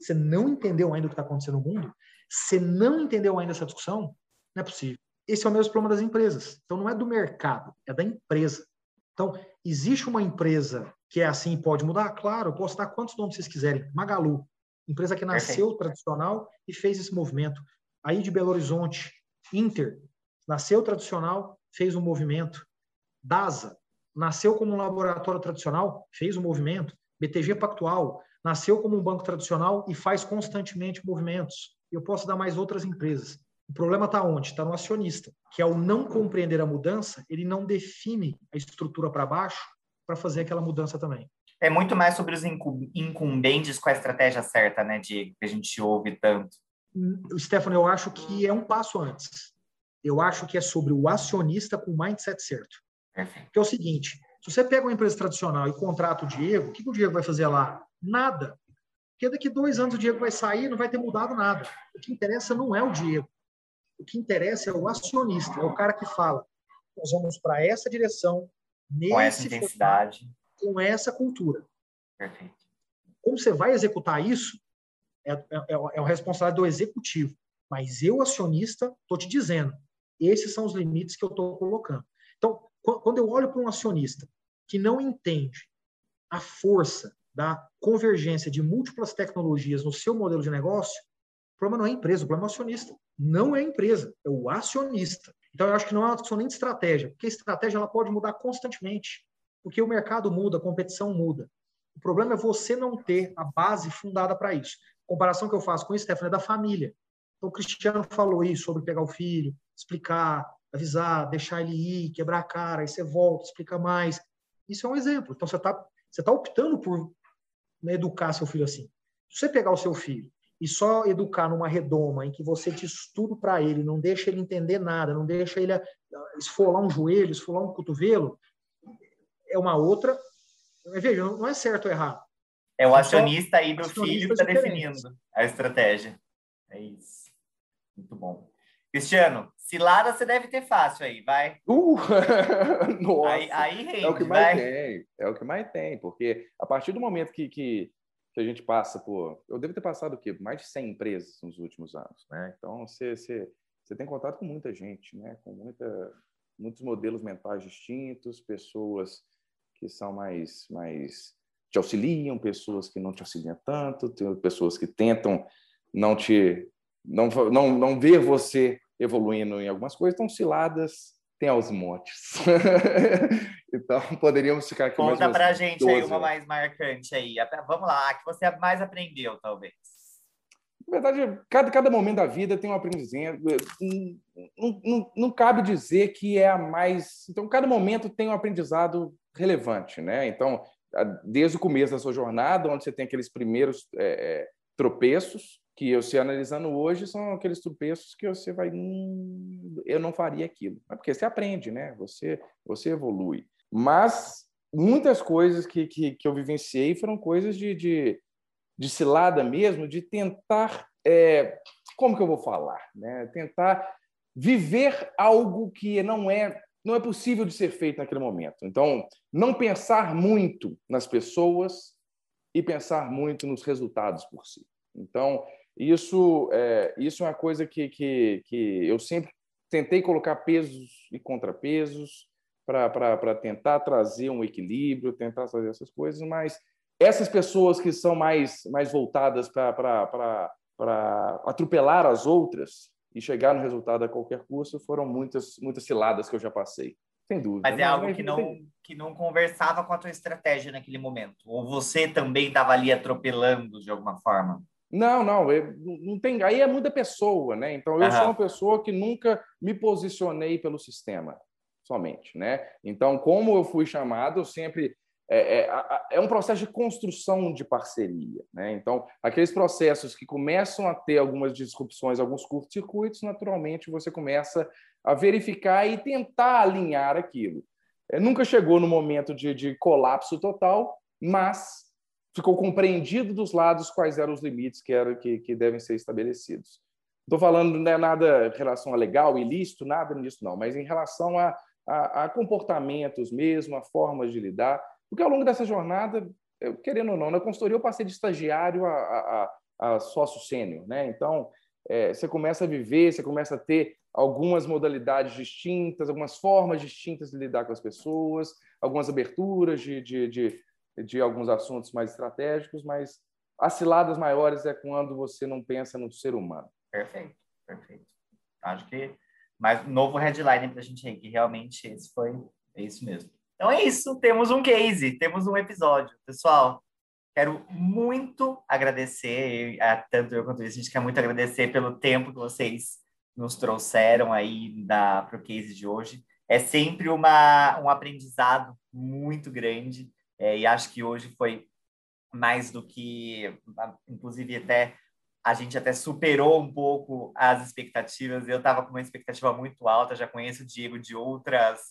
você não entendeu ainda o que está acontecendo no mundo? Você não entendeu ainda essa discussão? Não é possível. Esse é o mesmo problema das empresas. Então, não é do mercado, é da empresa. Então, existe uma empresa que é assim e pode mudar? Claro, eu posso dar quantos nomes vocês quiserem. Magalu, empresa que nasceu tradicional e fez esse movimento. Aí de Belo Horizonte, Inter, nasceu tradicional, fez um movimento. DASA, nasceu como um laboratório tradicional, fez um movimento. BTG Pactual, nasceu como um banco tradicional e faz constantemente movimentos. Eu posso dar mais outras empresas. O problema está onde? Está no acionista, que ao não compreender a mudança, ele não define a estrutura para baixo para fazer aquela mudança também. É muito mais sobre os incumbentes com a estratégia certa, né, Diego, que a gente ouve tanto. Stefano, eu acho que é um passo antes. Eu acho que é sobre o acionista com o mindset certo. Que é o seguinte, se você pega uma empresa tradicional e contrata o Diego, o que o Diego vai fazer lá? Nada. Porque daqui 2 anos o Diego vai sair e não vai ter mudado nada. O que interessa não é o Diego. O que interessa é o acionista, é o cara que fala, nós vamos para essa direção, com essa intensidade, com essa cultura. Perfeito. Como você vai executar isso, é uma responsabilidade do executivo. Mas eu, acionista, estou te dizendo, esses são os limites que eu estou colocando. Então, quando eu olho para um acionista que não entende a força da convergência de múltiplas tecnologias no seu modelo de negócio, o problema não é a empresa, o problema é o acionista. Não é a empresa, é o acionista. Então, eu acho que não é uma questão nem de estratégia, porque a estratégia ela pode mudar constantemente, porque o mercado muda, a competição muda. O problema é você não ter a base fundada para isso. A comparação que eu faço com isso, Stefano, é da família. Então, o Cristiano falou isso sobre pegar o filho, explicar, avisar, deixar ele ir, quebrar a cara, aí você volta, explica mais. Isso é um exemplo. Então, você tá optando por educar seu filho assim. Se você pegar o seu filho e só educar numa redoma em que você diz tudo para ele, não deixa ele entender nada, não deixa ele esfolar um joelho, esfolar um cotovelo, é uma outra... Veja, não é certo ou errado. É o acionista aí do filho que está definindo a estratégia. É isso. Muito bom. Cristiano, cilada você deve ter fácil aí, vai. Nossa, aí rende, é o que mais tem, é o que mais tem, porque a partir do momento que a gente passa por... Eu devo ter passado o quê? Mais de 100 empresas nos últimos anos, né? Então, você tem contato com muita gente, né? Com muitos modelos mentais distintos, pessoas que são mais te auxiliam, pessoas que não te auxiliam tanto, pessoas que tentam não ver você evoluindo em algumas coisas, estão ciladas, tem aos montes. Então, poderíamos ficar aqui. Conta pra gente aí uma mais marcante aí. Vamos lá, a que você mais aprendeu, talvez. Na verdade, cada momento da vida tem um aprendizado. Não cabe dizer que é a mais... Então, cada momento tem um aprendizado relevante, né? Então, desde o começo da sua jornada, onde você tem aqueles primeiros tropeços, que você analisando hoje são aqueles tropeços que você vai... eu não faria aquilo. Mas porque você aprende, né? Você evolui. Mas muitas coisas que eu vivenciei foram coisas de cilada mesmo, de tentar... como que eu vou falar? Né? Tentar viver algo que não é possível de ser feito naquele momento. Então, não pensar muito nas pessoas e pensar muito nos resultados por si. Então, isso é uma coisa que eu sempre tentei colocar pesos e contrapesos para tentar trazer um equilíbrio, tentar fazer essas coisas, mas essas pessoas que são mais voltadas para atropelar as outras e chegar no resultado a qualquer custo, foram muitas ciladas que eu já passei, sem dúvida. Mas é algo que não conversava com a tua estratégia naquele momento? Ou você também estava ali atropelando de alguma forma? Não. Não tem, aí é muita pessoa, né? Então, eu sou uma pessoa que nunca me posicionei pelo sistema, somente, né? Então, como eu fui chamado, eu sempre... É um processo de construção de parceria, né? Então, aqueles processos que começam a ter algumas disrupções, alguns curtos-circuitos, naturalmente você começa a verificar e tentar alinhar aquilo. Nunca chegou no momento de colapso total, mas ficou compreendido dos lados quais eram os limites que devem ser estabelecidos. Não estou falando, né, nada em relação a legal, ilícito, nada disso não, mas em relação a comportamentos mesmo, a formas de lidar. Porque ao longo dessa jornada, eu, querendo ou não, na consultoria eu passei de estagiário a sócio sênior, né? Então, você começa a viver, você começa a ter algumas modalidades distintas, algumas formas distintas de lidar com as pessoas, algumas aberturas de alguns assuntos mais estratégicos, mas as ciladas maiores é quando você não pensa no ser humano. Perfeito. Acho que... Mas novo headline para a gente aí, que realmente esse foi... É isso mesmo. Então é isso, temos um case, temos um episódio. Pessoal, quero muito agradecer, tanto eu quanto a gente quer muito agradecer pelo tempo que vocês nos trouxeram aí para o case de hoje. É sempre um aprendizado muito grande, e acho que hoje foi mais do que, inclusive a gente superou um pouco as expectativas. Eu estava com uma expectativa muito alta, já conheço o Diego de outras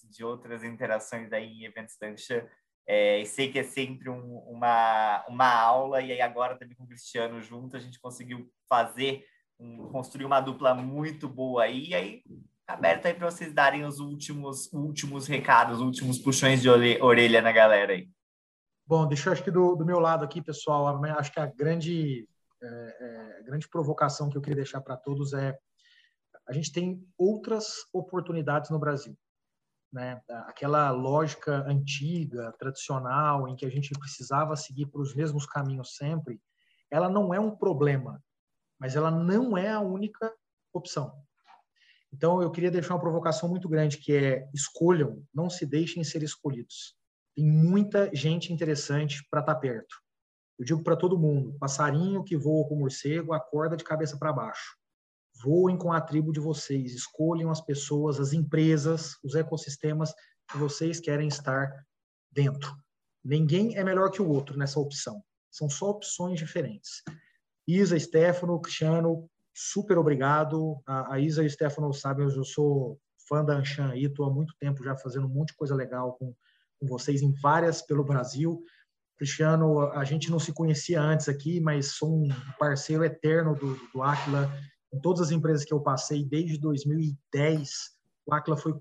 interações aí em eventos da Nisham, e sei que é sempre uma aula, e aí agora também com o Cristiano junto, a gente conseguiu construir uma dupla muito boa aí, e aí aberto aí para vocês darem os últimos recados, os últimos puxões de orelha na galera aí. Bom, deixa eu, acho que do meu lado aqui, pessoal, acho que a grande provocação que eu queria deixar para todos é: a gente tem outras oportunidades no Brasil, né? Aquela lógica antiga, tradicional, em que a gente precisava seguir para os mesmos caminhos sempre, ela não é um problema, mas ela não é a única opção. Então, eu queria deixar uma provocação muito grande, que é: escolham, não se deixem ser escolhidos. Tem muita gente interessante para estar perto. Eu digo para todo mundo: passarinho que voa com morcego acorda de cabeça para baixo. Voem com a tribo de vocês, escolham as pessoas, as empresas, os ecossistemas que vocês querem estar dentro. Ninguém é melhor que o outro nessa opção. São só opções diferentes. Isa, Stefano, Cristiano, super obrigado. A Isa e o Stefano sabem, eu sou fã da Nisham aí, estou há muito tempo já fazendo um monte de coisa legal com vocês em várias pelo Brasil. Cristiano, a gente não se conhecia antes aqui, mas sou um parceiro eterno do Aquila. Em todas as empresas que eu passei, desde 2010, o Aquila foi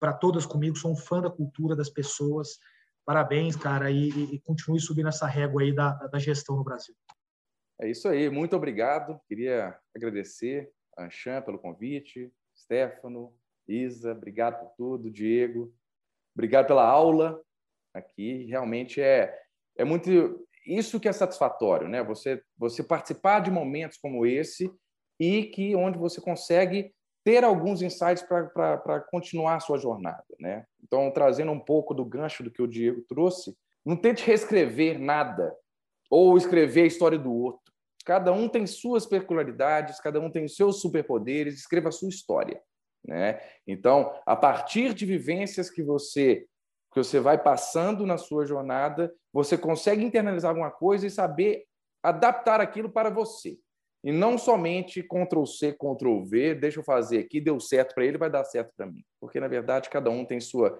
para todas comigo. Sou um fã da cultura, das pessoas. Parabéns, cara, e continue subindo essa régua aí da gestão no Brasil. É isso aí, muito obrigado. Queria agradecer a Nisham pelo convite, Stefano, Isa, obrigado por tudo, Diego. Obrigado pela aula. Aqui realmente é muito isso que é satisfatório, né? Você participar de momentos como esse e que onde você consegue ter alguns insights para continuar a sua jornada, né? Então, trazendo um pouco do gancho do que o Diego trouxe, não tente reescrever nada ou escrever a história do outro. Cada um tem suas peculiaridades, cada um tem os seus superpoderes, escreva a sua história, né? Então, a partir de vivências que você vai passando na sua jornada, Você consegue internalizar alguma coisa e saber adaptar aquilo para você. E não somente Ctrl+C, Ctrl+V, deixa eu fazer aqui, deu certo para ele, vai dar certo para mim. Porque, na verdade, cada um tem sua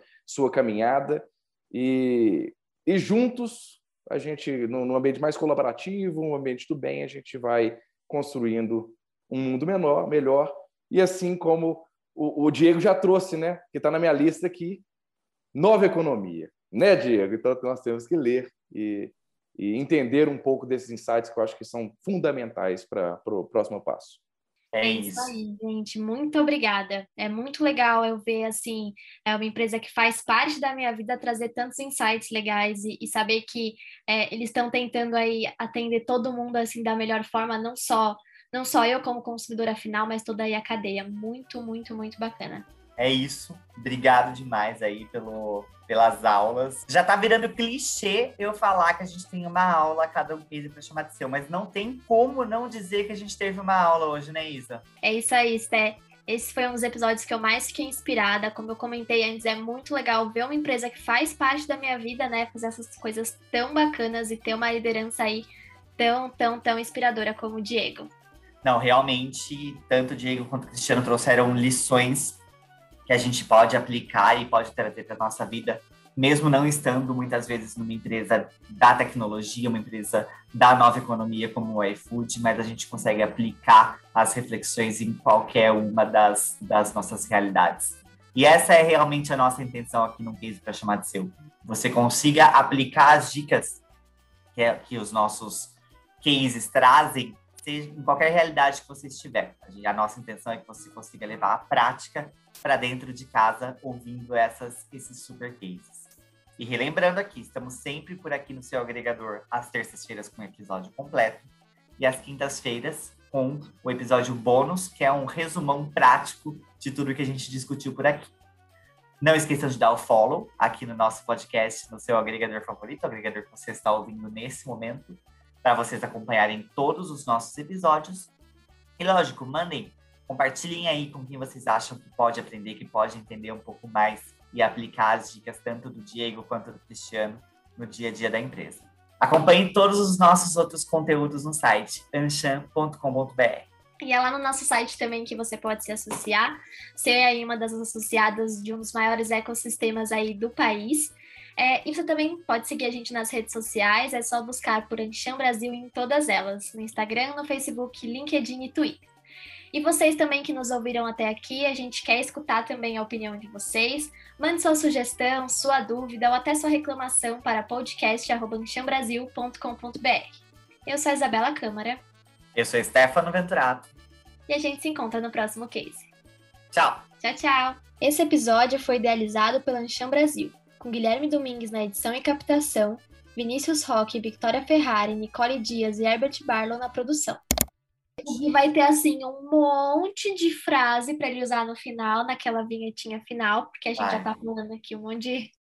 caminhada e juntos, a gente, num ambiente mais colaborativo, um ambiente do bem, a gente vai construindo um mundo melhor. E assim como o Diego já trouxe, né, que está na minha lista aqui, Nova Economia. Né, Diego? Então, nós temos que ler e entender um pouco desses insights que eu acho que são fundamentais para o próximo passo. É isso aí, gente. Muito obrigada. É muito legal eu ver, assim, é uma empresa que faz parte da minha vida trazer tantos insights legais e saber que eles estão tentando aí atender todo mundo, assim, da melhor forma, não só eu como consumidora final, mas toda aí a cadeia. Muito, muito, muito bacana. É isso. Obrigado demais aí pelas aulas. Já tá virando clichê eu falar que a gente tem uma aula a cada mês para chamar de seu, mas não tem como não dizer que a gente teve uma aula hoje, né, Isa? É isso aí, Sté. Esse foi um dos episódios que eu mais fiquei inspirada. Como eu comentei antes, é muito legal ver uma empresa que faz parte da minha vida, né, fazer essas coisas tão bacanas e ter uma liderança aí tão, tão, tão inspiradora como o Diego. Não, realmente, tanto o Diego quanto o Cristiano trouxeram lições que a gente pode aplicar e pode trazer para a nossa vida, mesmo não estando muitas vezes numa empresa da tecnologia, uma empresa da nova economia como o iFood, mas a gente consegue aplicar as reflexões em qualquer uma das nossas realidades. E essa é realmente a nossa intenção aqui no Case para Chamar de Seu. Você consiga aplicar as dicas que os nossos cases trazem, seja em qualquer realidade que você estiver. A nossa intenção é que você consiga levar à prática para dentro de casa, ouvindo esses super cases. E relembrando aqui, estamos sempre por aqui no seu agregador, às terças-feiras com o episódio completo, e às quintas-feiras com o episódio bônus, que é um resumão prático de tudo que a gente discutiu por aqui. Não esqueçam de dar o follow aqui no nosso podcast, no seu agregador favorito, o agregador que você está ouvindo nesse momento, para vocês acompanharem todos os nossos episódios. E lógico, compartilhem aí com quem vocês acham que pode aprender, que pode entender um pouco mais e aplicar as dicas tanto do Diego quanto do Cristiano no dia a dia da empresa. Acompanhem todos os nossos outros conteúdos no site anchan.com.br. E é lá no nosso site também que você pode se associar, ser aí uma das associadas de um dos maiores ecossistemas aí do país. E você também pode seguir a gente nas redes sociais, é só buscar por Nisham Brasil em todas elas, no Instagram, no Facebook, LinkedIn e Twitter. E vocês também que nos ouviram até aqui, a gente quer escutar também a opinião de vocês. Mande sua sugestão, sua dúvida ou até sua reclamação para podcast@nichambrasil.com.br. Eu sou a Isabela Câmara. Eu sou Stefano Venturato. E a gente se encontra no próximo Case. Tchau! Tchau, tchau! Esse episódio foi idealizado pela Nisham Brasil, com Guilherme Domingues na edição e captação, Vinícius Roque, Victoria Ferrari, Nicole Dias e Herbert Barlow na produção. E vai ter, assim, um monte de frase para ele usar no final, naquela vinhetinha final, porque a gente já tá falando aqui um monte de